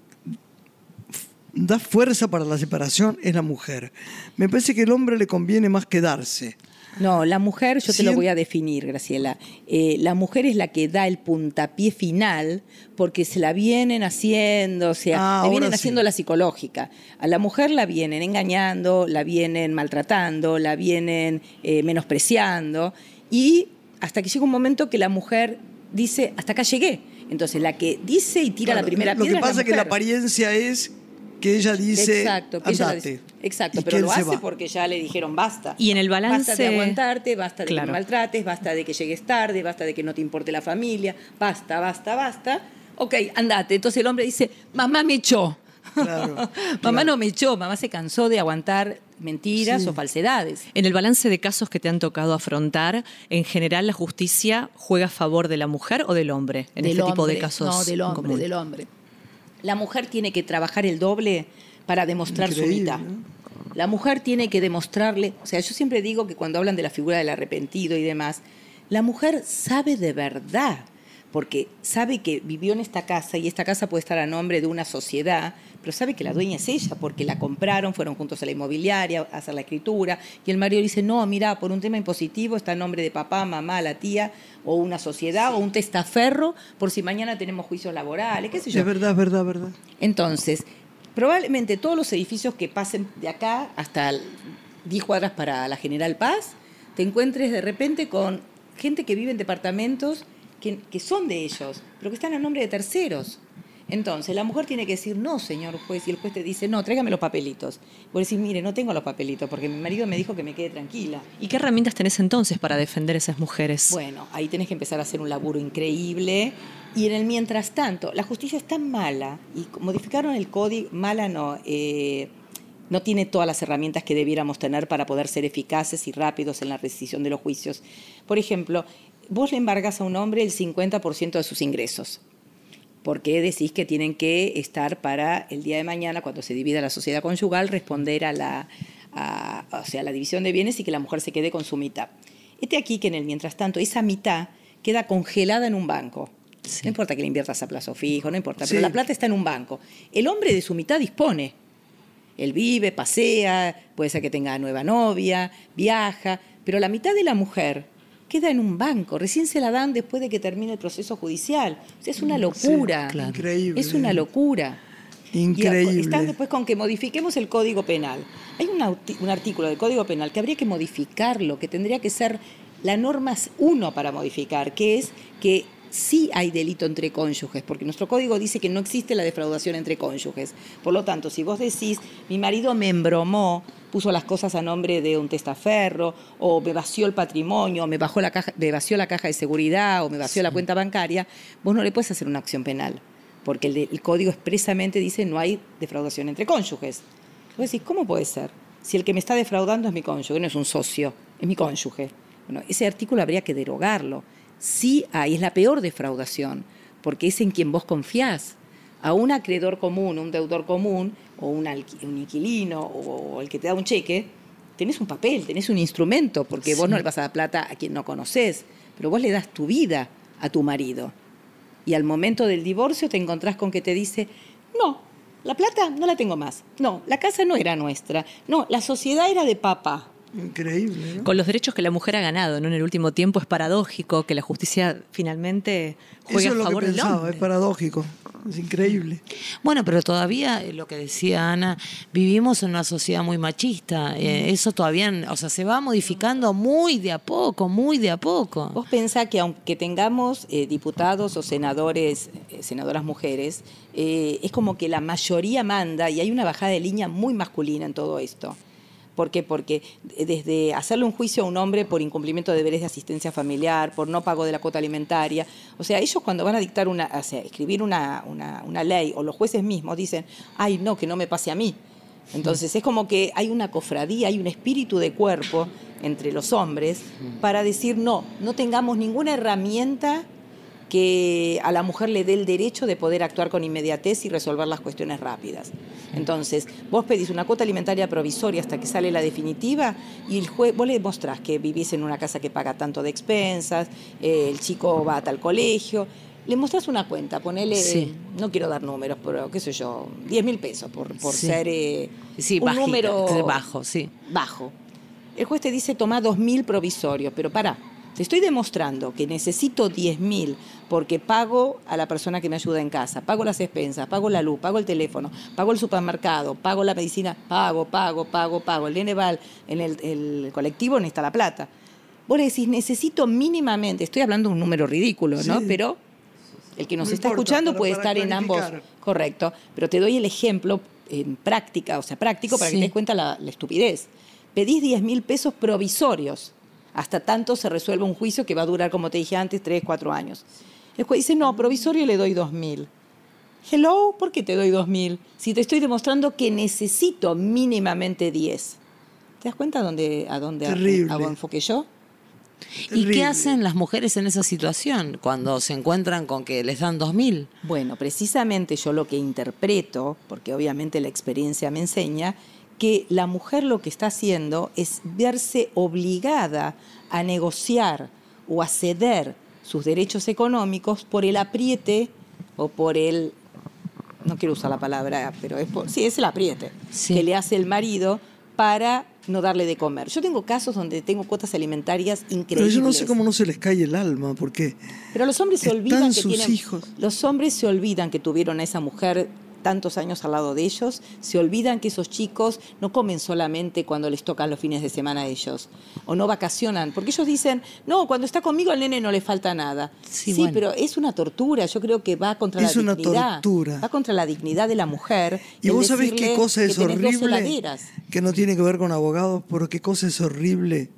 da fuerza para la separación es la mujer. Me parece que al hombre le conviene más quedarse. No, la mujer, yo te lo voy a definir, Graciela. Eh, la mujer es la que da el puntapié final porque se la vienen haciendo, o sea, ah, le vienen haciendo sí. La psicológica. A la mujer la vienen engañando, la vienen maltratando, la vienen eh, menospreciando y hasta que llega un momento que la mujer dice, hasta acá llegué. Entonces, la que dice y tira claro, la primera piedra es la mujer. Lo que pasa es que la apariencia es... que ella dice, exacto, que ella dice, exacto, pero lo hace porque ya le dijeron basta. Y en el balance... Basta de aguantarte, basta de claro. Que maltrates, basta de que llegues tarde, basta de que no te importe la familia, basta, basta, basta. Ok, andate. Entonces el hombre dice, mamá me echó. Claro, mamá claro. No me echó, mamá se cansó de aguantar mentiras sí. O falsedades. En el balance de casos que te han tocado afrontar, en general la justicia juega a favor de la mujer o del hombre en del este hombre, tipo de casos. No, del hombre, del hombre. La mujer tiene que trabajar el doble para demostrar increíble, su mitad. ¿No? La mujer tiene que demostrarle... O sea, yo siempre digo que cuando hablan de la figura del arrepentido y demás, la mujer sabe de verdad, porque sabe que vivió en esta casa y esta casa puede estar a nombre de una sociedad, pero sabe que la dueña es ella, porque la compraron, fueron juntos a la inmobiliaria a hacer la escritura, y el marido dice, no, mira, por un tema impositivo está a nombre de papá, mamá, la tía... o una sociedad, sí. O un testaferro, por si mañana tenemos juicios laborales, qué sé yo. Es verdad, es verdad, es verdad. Entonces, probablemente todos los edificios que pasen de acá hasta diez cuadras para la General Paz, te encuentres de repente con gente que vive en departamentos que, que son de ellos, pero que están a nombre de terceros. Entonces, la mujer tiene que decir, no, señor juez, y el juez te dice, no, tráigame los papelitos. Vos decís, mire, no tengo los papelitos, porque mi marido me dijo que me quede tranquila. ¿Y qué herramientas tenés entonces para defender a esas mujeres? Bueno, ahí tenés que empezar a hacer un laburo increíble. Y en el mientras tanto, la justicia es tan mala, y modificaron el código, mala no, eh, no tiene todas las herramientas que debiéramos tener para poder ser eficaces y rápidos en la rescisión de los juicios. Por ejemplo, vos le embargás a un hombre el cincuenta por ciento de sus ingresos, porque decís que tienen que estar para el día de mañana, cuando se divida la sociedad conyugal, responder a la, a, o sea, a la división de bienes y que la mujer se quede con su mitad. Este aquí que en el mientras tanto esa mitad queda congelada en un banco. Sí. No importa que le inviertas a plazo fijo, no importa, sí. Pero la plata está en un banco. El hombre de su mitad dispone. Él vive, pasea, puede ser que tenga nueva novia, viaja, pero la mitad de la mujer queda en un banco. Recién se la dan después de que termine el proceso judicial. O sea, es una locura. Sí, claro. Increíble. Es una locura. Increíble. Y están después con que modifiquemos el Código Penal. Hay un, un artículo del Código Penal que habría que modificarlo, que tendría que ser la norma uno para modificar, que es que sí hay delito entre cónyuges, porque nuestro código dice que no existe la defraudación entre cónyuges. Por lo tanto, si vos decís, mi marido me embromó, puso las cosas a nombre de un testaferro, o me vació el patrimonio, o me, bajó la caja, me vació la caja de seguridad, o me vació sí. la cuenta bancaria, vos no le podés hacer una acción penal, porque el, el código expresamente dice no hay defraudación entre cónyuges. Vos decís, ¿cómo puede ser? Si el que me está defraudando es mi cónyuge, no es un socio, es mi cónyuge. Bueno, ese artículo habría que derogarlo. Sí hay, es la peor defraudación, porque es en quien vos confiás. A un acreedor común, un deudor común, o un, alqui, un inquilino, o, o el que te da un cheque, tenés un papel, tenés un instrumento, porque sí. vos no le vas a dar plata a quien no conocés, pero vos le das tu vida a tu marido. Y al momento del divorcio te encontrás con que te dice, no, la plata no la tengo más, no, la casa no era nuestra, no, la sociedad era de papá. Increíble, ¿no? Con los derechos que la mujer ha ganado, ¿no? En el último tiempo es paradójico que la justicia finalmente juegue a favor del hombre. Eso es lo que pensaba, es paradójico, es increíble. Bueno, pero todavía, lo que decía Ana, vivimos en una sociedad muy machista. Eh, eso todavía, o sea, se va modificando muy de a poco, muy de a poco. Vos pensás que aunque tengamos eh, diputados o senadores, eh, senadoras mujeres, eh, es como que la mayoría manda y hay una bajada de línea muy masculina en todo esto. ¿Por qué? Porque desde hacerle un juicio a un hombre por incumplimiento de deberes de asistencia familiar, por no pago de la cuota alimentaria, o sea, ellos cuando van a dictar una, o sea, escribir una, una, una ley, o los jueces mismos dicen, ay, no, que no me pase a mí. Entonces sí. es como que hay una cofradía, hay un espíritu de cuerpo entre los hombres para decir, no, no tengamos ninguna herramienta que a la mujer le dé el derecho de poder actuar con inmediatez y resolver las cuestiones rápidas. Entonces, vos pedís una cuota alimentaria provisoria hasta que sale la definitiva y el juez, vos le mostrás que vivís en una casa que paga tanto de expensas, eh, el chico va a tal colegio, le mostrás una cuenta, ponele, sí. no quiero dar números, pero qué sé yo, diez mil pesos por, por sí. ser eh, sí, un bajita, número bajo, sí. bajo. El juez te dice, toma dos mil provisorios, pero pará. Te estoy demostrando que necesito diez mil porque pago a la persona que me ayuda en casa, pago las expensas, pago la luz, pago el teléfono, pago el supermercado, pago la medicina, pago, pago, pago, pago. El nene va en el, el colectivo, necesita la plata. Vos le decís, necesito mínimamente, estoy hablando de un número ridículo, sí. ¿no? Pero el que nos no está importa, escuchando para, puede para estar planificar. En ambos. Correcto. Pero te doy el ejemplo en práctica, o sea, práctico, para sí. que te des cuenta la, la estupidez. Pedís diez mil pesos provisorios. Hasta tanto se resuelve un juicio que va a durar, como te dije antes, tres, cuatro años. El juez dice, no, provisorio le doy dos mil. Hello, ¿por qué te doy dos mil? Si te estoy demostrando que necesito mínimamente diez. ¿Te das cuenta a dónde, a dónde enfoqué yo? Terrible. ¿Y qué hacen las mujeres en esa situación cuando se encuentran con que les dan dos mil? Bueno, precisamente yo lo que interpreto, porque obviamente la experiencia me enseña, que la mujer lo que está haciendo es verse obligada a negociar o a ceder sus derechos económicos por el apriete o por el, no quiero usar la palabra, pero es por, sí, es el apriete sí. que le hace el marido para no darle de comer. Yo tengo casos donde tengo cuotas alimentarias increíbles. Pero yo no sé cómo no se les cae el alma, porque pero los hombres se olvidan que tienen hijos. Los hombres se olvidan que tuvieron a esa mujer tantos años al lado de ellos, se olvidan que esos chicos no comen solamente cuando les tocan los fines de semana a ellos, o no vacacionan, porque ellos dicen, no, cuando está conmigo al nene no le falta nada. Sí, sí bueno. Pero es una tortura, yo creo que va contra es la dignidad. Es una tortura. Va contra la dignidad de la mujer. Y vos sabés qué cosa es que horrible, que no tiene que ver con abogados, pero qué cosa es horrible,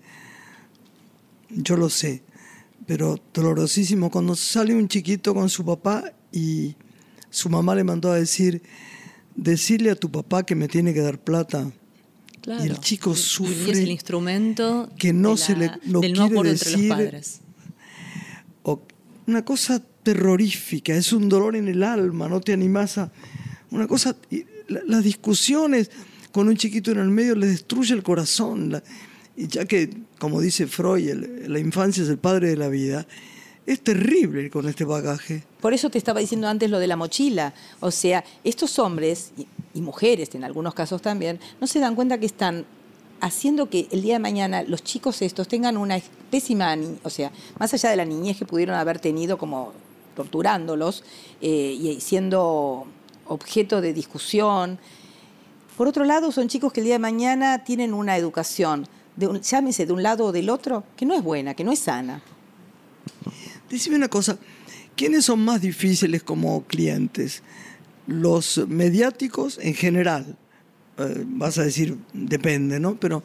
yo lo sé, pero dolorosísimo, cuando sale un chiquito con su papá y su mamá le mandó a decir, decirle a tu papá que me tiene que dar plata. Claro. Y el chico sufre. Y es el instrumento que no la, se le, no del no acuerdo entre los padres. O, una cosa terrorífica, es un dolor en el alma, no te animás a. Una cosa. La, las discusiones con un chiquito en el medio le destruye el corazón. La, y ya que, como dice Freud, el, la infancia es el padre de la vida. Es terrible ir con este bagaje. Por eso te estaba diciendo antes lo de la mochila. O sea, estos hombres y, y mujeres, en algunos casos también, no se dan cuenta que están haciendo que el día de mañana los chicos estos tengan una pésima... O sea, más allá de la niñez que pudieron haber tenido como torturándolos eh, y siendo objeto de discusión. Por otro lado, son chicos que el día de mañana tienen una educación, de un, llámese de un lado o del otro, que no es buena, que no es sana. Decime una cosa, ¿quiénes son más difíciles como clientes? ¿Los mediáticos en general? Eh, vas a decir, depende, ¿no? Pero,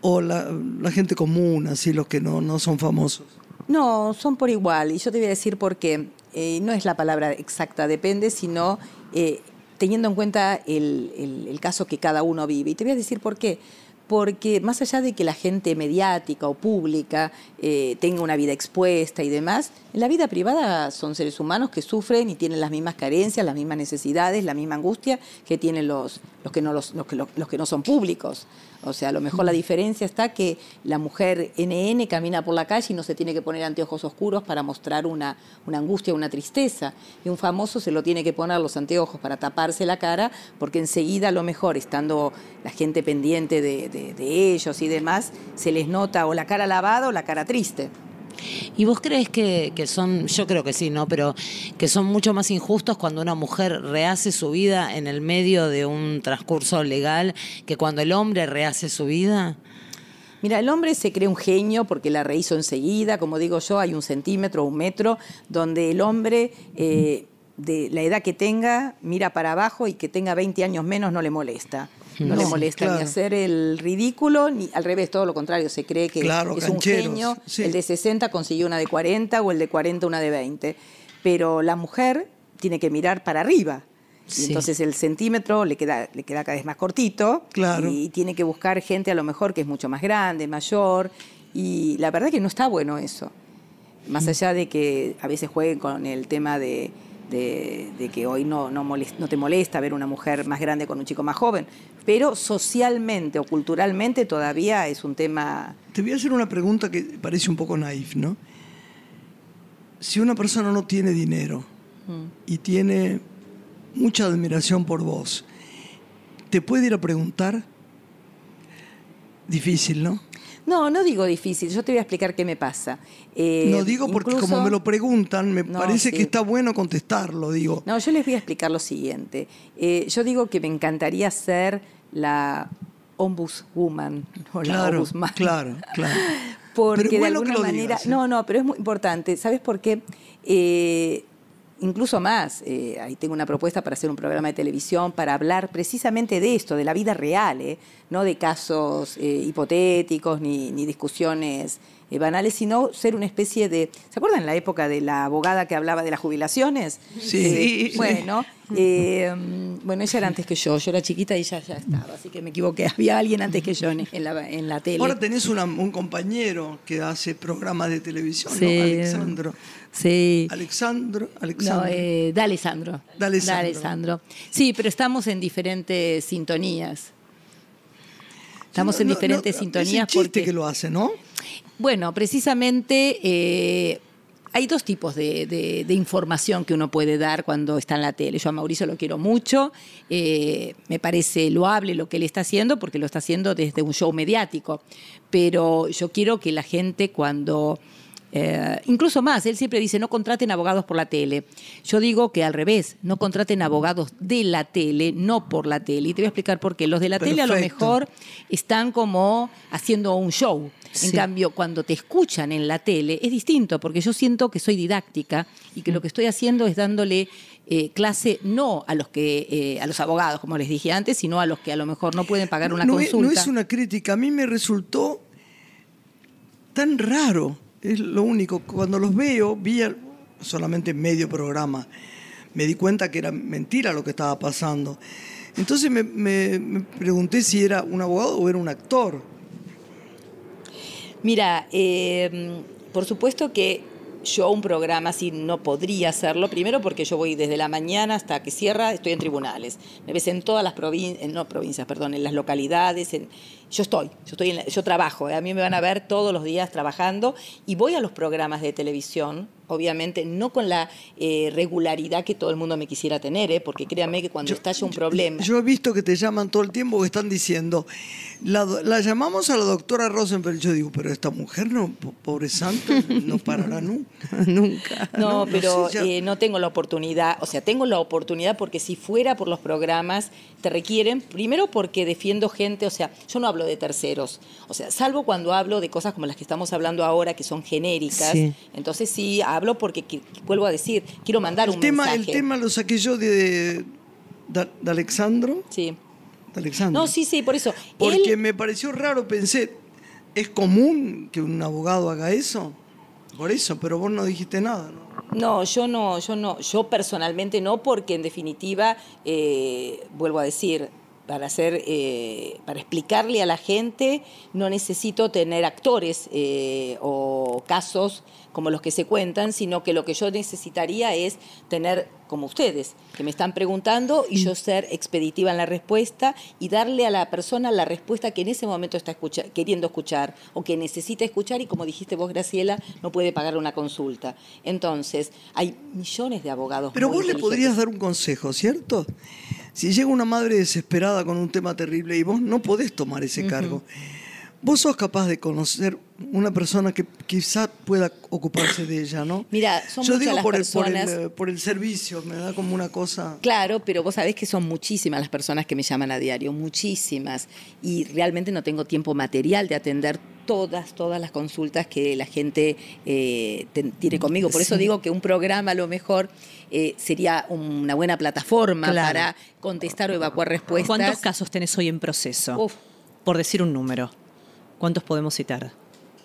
o la, la gente común, así, los que no, no son famosos. No, son por igual. Y yo te voy a decir por qué. Eh, no es la palabra exacta, depende, sino eh, teniendo en cuenta el, el, el caso que cada uno vive. Y te voy a decir por qué. Porque más allá de que la gente mediática o pública eh, tenga una vida expuesta y demás, en la vida privada son seres humanos que sufren y tienen las mismas carencias, las mismas necesidades, la misma angustia que tienen los, los, que, no, los, los, que, los, los que no son públicos. O sea, a lo mejor la diferencia está que la mujer ene ene camina por la calle y no se tiene que poner anteojos oscuros para mostrar una, una angustia, una tristeza. Y un famoso se lo tiene que poner los anteojos para taparse la cara, porque enseguida, a lo mejor, estando la gente pendiente de, de, de ellos y demás, se les nota o la cara lavada o la cara triste. ¿Y vos crees que, que son, yo creo que sí, ¿no? Pero que son mucho más injustos cuando una mujer rehace su vida en el medio de un transcurso legal que cuando el hombre rehace su vida? Mira, el hombre se cree un genio porque la rehizo enseguida. Como digo yo, hay un centímetro, un metro, donde el hombre, eh, de la edad que tenga, mira para abajo, y que tenga veinte años menos no le molesta. No, no le molesta, claro, ni hacer el ridículo, ni al revés, todo lo contrario. Se cree que, claro, es cancheros, un genio. Sí. El de sesenta consiguió una de cuarenta, o el de cuarenta una de veinte. Pero la mujer tiene que mirar para arriba. Sí. Y entonces el centímetro le queda, le queda cada vez más cortito. Claro. Y tiene que buscar gente a lo mejor que es mucho más grande, mayor. Y la verdad que no está bueno eso. Más allá de que a veces jueguen con el tema de... De, de que hoy no, no, molest, no te molesta ver una mujer más grande con un chico más joven, pero socialmente o culturalmente todavía es un tema... Te voy a hacer una pregunta que parece un poco naif, ¿no? Si una persona no tiene dinero mm. y tiene mucha admiración por vos, ¿te puede ir a preguntar? Difícil, ¿no? No, no digo difícil. Yo te voy a explicar qué me pasa. Eh, no digo porque incluso, como me lo preguntan, me no, parece sí. que está bueno contestarlo, digo. No, yo les voy a explicar lo siguiente. Eh, yo digo que me encantaría ser la ombudswoman o la claro, ombudsman. Claro, claro. Porque pero bueno, de alguna que lo manera... Digas, ¿eh? No, no, pero es muy importante. ¿Sabes por qué? Eh, incluso más. Eh, ahí tengo una propuesta para hacer un programa de televisión para hablar precisamente de esto, de la vida real, ¿eh? No de casos eh, hipotéticos ni, ni discusiones eh, banales, sino ser una especie de... ¿Se acuerdan la época de la abogada que hablaba de las jubilaciones? Sí. Eh, bueno, eh, bueno, ella era antes que yo. Yo era chiquita y ella ya estaba, así que me equivoqué. Había alguien antes que yo en la, en la tele. Ahora tenés una, un compañero que hace programas de televisión, sí. ¿no? Alexandro. Sí. Alexandro, Alexandro. No, eh, D'Alessandro. D'Alessandro. D'Alessandro. Sí, pero estamos en diferentes sintonías. Estamos en diferentes no, no, sintonías. Es un chiste porque, que lo hace, ¿no? Bueno, precisamente eh, hay dos tipos de, de, de información que uno puede dar cuando está en la tele. Yo a Mauricio lo quiero mucho. Eh, me parece loable lo que él está haciendo porque lo está haciendo desde un show mediático. Pero yo quiero que la gente cuando... Eh, incluso más, él siempre dice no contraten abogados por la tele. Yo digo que al revés, no contraten abogados de la tele, no por la tele. Y te voy a explicar por qué. Los de la Perfecto. Tele a lo mejor están como haciendo un show. Sí. En cambio, cuando te escuchan en la tele es distinto, porque yo siento que soy didáctica y que lo que estoy haciendo es dándole eh, clase no a los que eh, a los abogados, como les dije antes, sino a los que a lo mejor no pueden pagar una no, consulta. No es una crítica. A mí me resultó tan raro. Es lo único. Cuando los veo, vi solamente medio programa. Me di cuenta que era mentira lo que estaba pasando. Entonces me, me, me pregunté si era un abogado o era un actor. Mira, eh, por supuesto que yo un programa así no podría hacerlo, primero porque yo voy desde la mañana hasta que cierra, estoy en tribunales. Me ves en todas las provincias, no provincias, perdón, en las localidades. En, yo estoy, yo, estoy en la, yo trabajo, a mí me van a ver todos los días trabajando y voy a los programas de televisión, obviamente no con la eh, regularidad que todo el mundo me quisiera tener, ¿eh? Porque créanme que cuando yo, estalla un problema... Yo, yo he visto que te llaman todo el tiempo, que están diciendo, la, la llamamos a la doctora Rosenfeld, yo digo, pero esta mujer, no, pobre santo, no parará nunca. Nunca. No, no pero no, sé, ya... eh, no tengo la oportunidad, o sea, tengo la oportunidad porque si fuera por los programas te requieren, primero porque defiendo gente, o sea, yo no hablo de terceros, o sea, salvo cuando hablo de cosas como las que estamos hablando ahora, que son genéricas, sí. Entonces sí, hablo porque vuelvo a decir, quiero mandar el un tema, mensaje. El tema lo saqué yo de, de, de Alexandro. Sí. De Alexandro. No, sí, sí, por eso. Porque él... me pareció raro, pensé, ¿es común que un abogado haga eso? Por eso, pero vos no dijiste nada, ¿no? No, yo no, yo no, yo personalmente no, porque en definitiva, eh, vuelvo a decir, para hacer, eh, para explicarle a la gente, no necesito tener actores eh, o casos como los que se cuentan, sino que lo que yo necesitaría es tener, como ustedes, que me están preguntando, y yo ser expeditiva en la respuesta y darle a la persona la respuesta que en ese momento está escucha- queriendo escuchar o que necesita escuchar y, como dijiste vos, Graciela, no puede pagar una consulta. Entonces, hay millones de abogados. Pero vos le podrías dar un consejo, ¿cierto? Si llega una madre desesperada con un tema terrible y vos no podés tomar ese cargo, uh-huh. Vos sos capaz de conocer una persona que quizá pueda ocuparse de ella, ¿no? Mira, son yo muchas digo las por, personas... el, por, el, por el servicio, me da como una cosa... Claro, pero vos sabés que son muchísimas las personas que me llaman a diario, muchísimas. Y realmente no tengo tiempo material de atender todas, todas las consultas que la gente eh, tiene conmigo. Por eso sí. Digo que un programa a lo mejor... Eh, sería una buena plataforma claro. Para contestar o evacuar respuestas. ¿Cuántos casos tenés hoy en proceso? Uf. Por decir un número. ¿Cuántos podemos citar?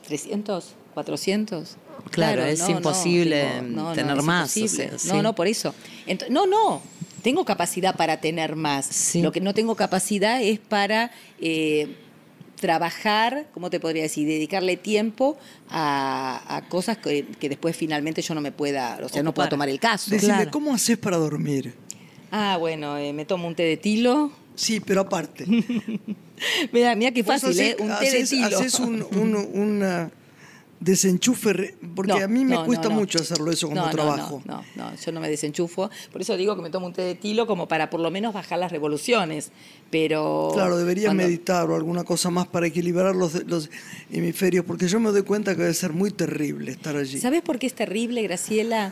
¿trescientos? ¿cuatrocientos? Claro, claro es no, imposible no, no, tener no, más. Imposible. O sea, sí. No, no, por eso. Ent- no, no. Tengo capacidad para tener más. Sí. Lo que no tengo capacidad es para... Eh, trabajar, ¿cómo te podría decir? Dedicarle tiempo a, a cosas que, que después finalmente yo no me pueda, o sea, no pueda tomar el caso. Decime, claro. ¿Cómo haces para dormir? Ah, bueno, eh, me tomo un té de tilo. Sí, pero aparte. Mira, mira qué fácil, haces, ¿eh? Un haces, té de tilo. Haces un, un una desenchufe, re... porque no, a mí me no, cuesta no, no. mucho hacerlo eso cuando no, no, trabajo. No, no, no, yo no me desenchufo. Por eso digo que me tomo un té de tilo como para por lo menos bajar las revoluciones. Pero claro, debería cuando... meditar o alguna cosa más para equilibrar los, los hemisferios, porque yo me doy cuenta que debe ser muy terrible estar allí. ¿Sabés por qué es terrible, Graciela?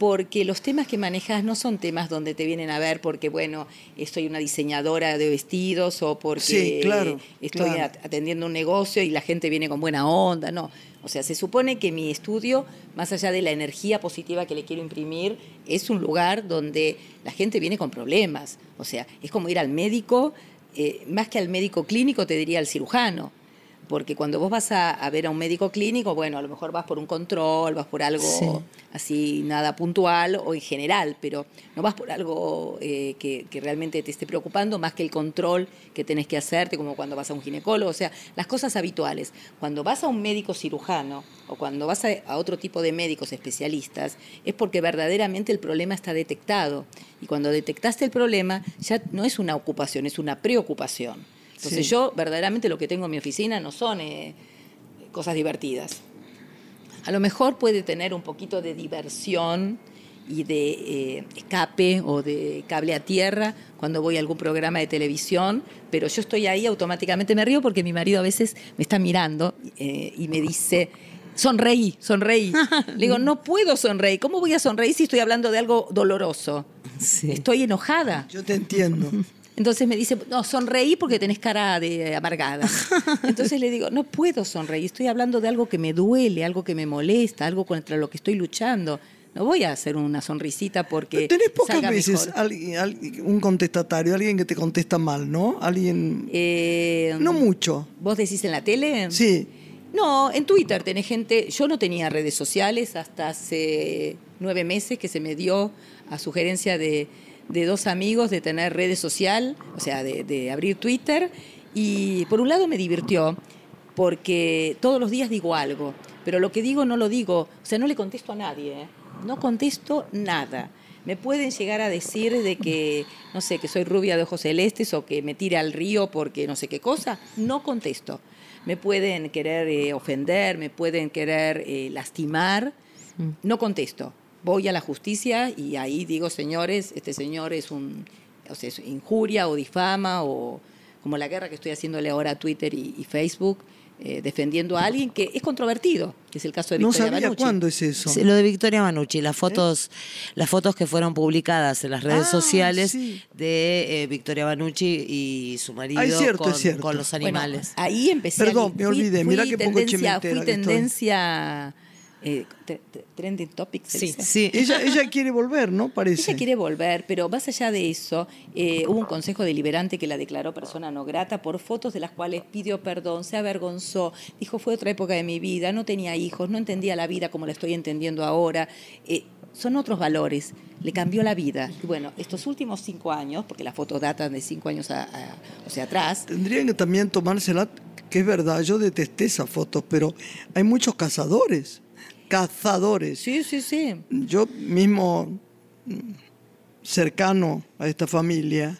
Porque los temas que manejas no son temas donde te vienen a ver porque, bueno, soy una diseñadora de vestidos o porque sí, claro, estoy claro. atendiendo un negocio y la gente viene con buena onda, no. O sea, se supone que mi estudio, más allá de la energía positiva que le quiero imprimir, es un lugar donde la gente viene con problemas. O sea, es como ir al médico, eh, más que al médico clínico, te diría al cirujano. Porque cuando vos vas a, a ver a un médico clínico, bueno, a lo mejor vas por un control, vas por algo sí. así, nada puntual o en general, pero no vas por algo eh, que, que realmente te esté preocupando más que el control que tenés que hacerte, como cuando vas a un ginecólogo, o sea, las cosas habituales. Cuando vas a un médico cirujano o cuando vas a, a otro tipo de médicos especialistas, es porque verdaderamente el problema está detectado. Y cuando detectaste el problema, ya no es una ocupación, es una preocupación. Entonces sí. Yo verdaderamente lo que tengo en mi oficina no son eh, cosas divertidas. A lo mejor puede tener un poquito de diversión y de eh, escape o de cable a tierra cuando voy a algún programa de televisión, pero yo estoy ahí, automáticamente me río porque mi marido a veces me está mirando eh, y me dice... Sonreí, sonreí. Le digo, no puedo sonreír. ¿Cómo voy a sonreír si estoy hablando de algo doloroso? Sí. Estoy enojada. Yo te entiendo. Entonces me dice, no, sonreí porque tenés cara de amargada. Entonces le digo, no puedo sonreír, estoy hablando de algo que me duele, algo que me molesta, algo contra lo que estoy luchando. No voy a hacer una sonrisita porque tenés pocas veces alguien, alguien, un contestatario, alguien que te contesta mal, ¿no? Alguien... Eh, no mucho. ¿Vos decís en la tele? Sí. No, en Twitter tenés gente... Yo no tenía redes sociales hasta hace nueve meses que se me dio a sugerencia de... de dos amigos, de tener redes sociales, o sea, de, de abrir Twitter. Y por un lado me divirtió, porque todos los días digo algo, pero lo que digo no lo digo, o sea, no le contesto a nadie, ¿eh? No contesto nada. Me pueden llegar a decir de que, no sé, que soy rubia de ojos celestes o que me tira al río porque no sé qué cosa. No contesto. Me pueden querer eh, ofender, me pueden querer eh, lastimar. No contesto. Voy a la justicia y ahí digo, señores, este señor es un, o sea, es injuria o difama, o como la guerra que estoy haciéndole ahora a Twitter y, y Facebook. Eh, defendiendo a alguien que es controvertido, que es el caso de Victoria Vannucci. No sabía Vannucci. Cuándo es eso. Sí, lo de Victoria Vannucci, las fotos, ¿Eh? las fotos que fueron publicadas en las redes ah, sociales sí. de eh, Victoria Vannucci y su marido ah, es cierto, con, es cierto. con los animales. Bueno, ahí empecé. Perdón, a, me olvidé. Mirá qué poco chimentera. Fui tendencia. Eh, t- t- trending topics. Sí, sí. Ella, ella quiere volver, ¿no? Parece. Ella quiere volver, pero más allá de eso, eh, hubo un consejo deliberante que la declaró persona no grata por fotos de las cuales pidió perdón, se avergonzó, dijo, fue otra época de mi vida, no tenía hijos, no entendía la vida como la estoy entendiendo ahora. Eh, son otros valores, le cambió la vida. Y bueno, estos últimos cinco años, porque las fotos datan de cinco años a, a, o sea, atrás. Tendrían que también tomársela, que es verdad, yo detesté esas fotos, pero hay muchos cazadores. Cazadores. Sí, sí, sí. Yo mismo, cercano a esta familia,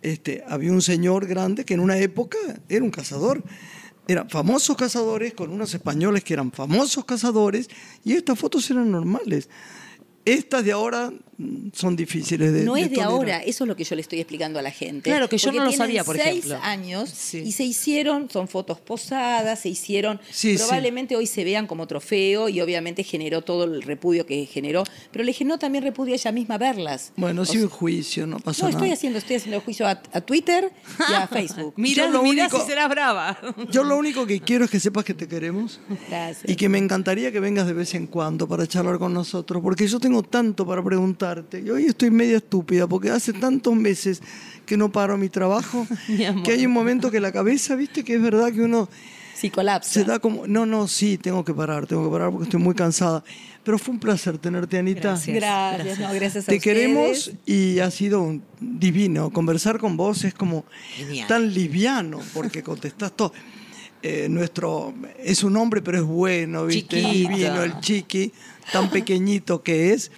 este, había un señor grande que en una época era un cazador. Eran famosos cazadores con unos españoles que eran famosos cazadores y estas fotos eran normales. Estas de ahora son difíciles de... No de es de tolerar. Ahora, eso es lo que yo le estoy explicando a la gente. Claro, que yo porque no lo sabía, por ejemplo. Tienen seis años sí. y se hicieron, son fotos posadas, se hicieron... Sí, probablemente sí. Hoy se vean como trofeo y obviamente generó todo el repudio que generó, pero le generó también repudio a ella misma verlas. Bueno, o sin sea, juicio, no pasa no, nada. No, estoy haciendo, estoy haciendo juicio a, a Twitter y a Facebook. Mirá, lo mirá único, si serás brava. Yo lo único que quiero es que sepas que te queremos. Gracias. Y que me encantaría que vengas de vez en cuando para charlar con nosotros, porque yo tengo tanto para preguntarte. Yo hoy estoy media estúpida porque hace tantos meses que no paro mi trabajo mi que hay un momento que la cabeza, viste, que es verdad que uno sí, colapsa. Se da como, no, no, sí, tengo que parar, tengo que parar porque estoy muy cansada. Pero fue un placer tenerte, Anita. Gracias. Gracias, no, gracias a ustedes. Te queremos y ha sido un divino. Conversar con vos es como liviano. Tan liviano porque contestás todo. Eh, nuestro es un hombre pero es bueno, viste, chiquito. Divino el chiqui, tan pequeñito que es.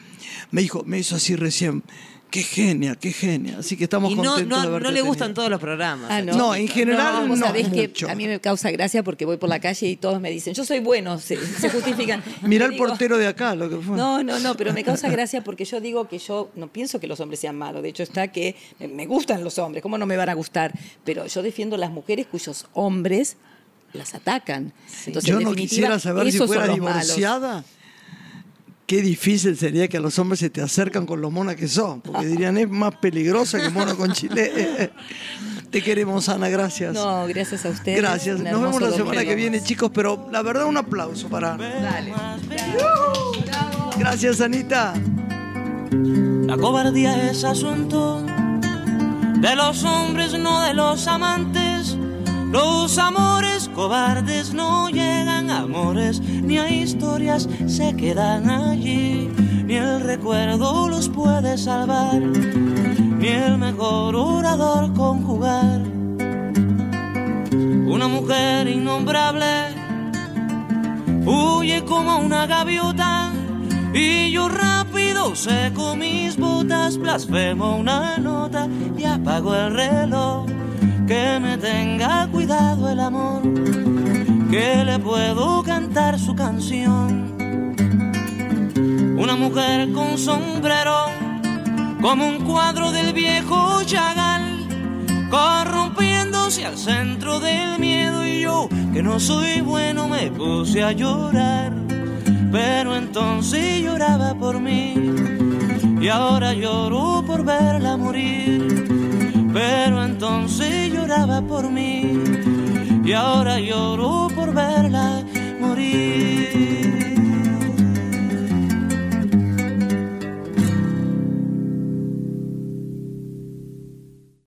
Me dijo, me hizo así recién, qué genia, qué genia. Así que estamos y no, contentos no, de haberte no le tenido. Gustan todos los programas. Ah, no, no, en general no, no sabés mucho. Que a mí me causa gracia porque voy por la calle y todos me dicen, yo soy bueno, se, se justifican. Mirá el digo, portero de acá, lo que fue. No, no, no, pero me causa gracia porque yo digo que yo no pienso que los hombres sean malos. De hecho está que me gustan los hombres, ¿cómo no me van a gustar? Pero yo defiendo las mujeres cuyos hombres... las atacan. Entonces, yo no quisiera saber si fuera divorciada. Malos. Qué difícil sería que a los hombres se te acercan con los monas que son, porque dirían es más peligrosa que mono con chile. Te queremos, Ana, gracias. No, gracias a ustedes. Gracias. Nos vemos la semana que viene, chicos, pero la verdad un aplauso para Ana. Dale. ¡Bravo! Gracias, Anita. La cobardía es asunto de los hombres, no de los amantes. Los amores cobardes no llegan a amores, ni a historias se quedan allí. Ni el recuerdo los puede salvar, ni el mejor orador conjugar. Una mujer innombrable huye como una gaviota, y yo rápido seco mis botas, blasfemo una nota y apago el reloj. Que me tenga cuidado el amor, que le puedo cantar su canción. Una mujer con sombrero, como un cuadro del viejo Chagall, corrompiéndose al centro del miedo. Y yo, que no soy bueno, me puse a llorar. Pero entonces lloraba por mí, y ahora lloro por verla morir. Pero entonces lloraba por mí, y ahora lloro por verla morir.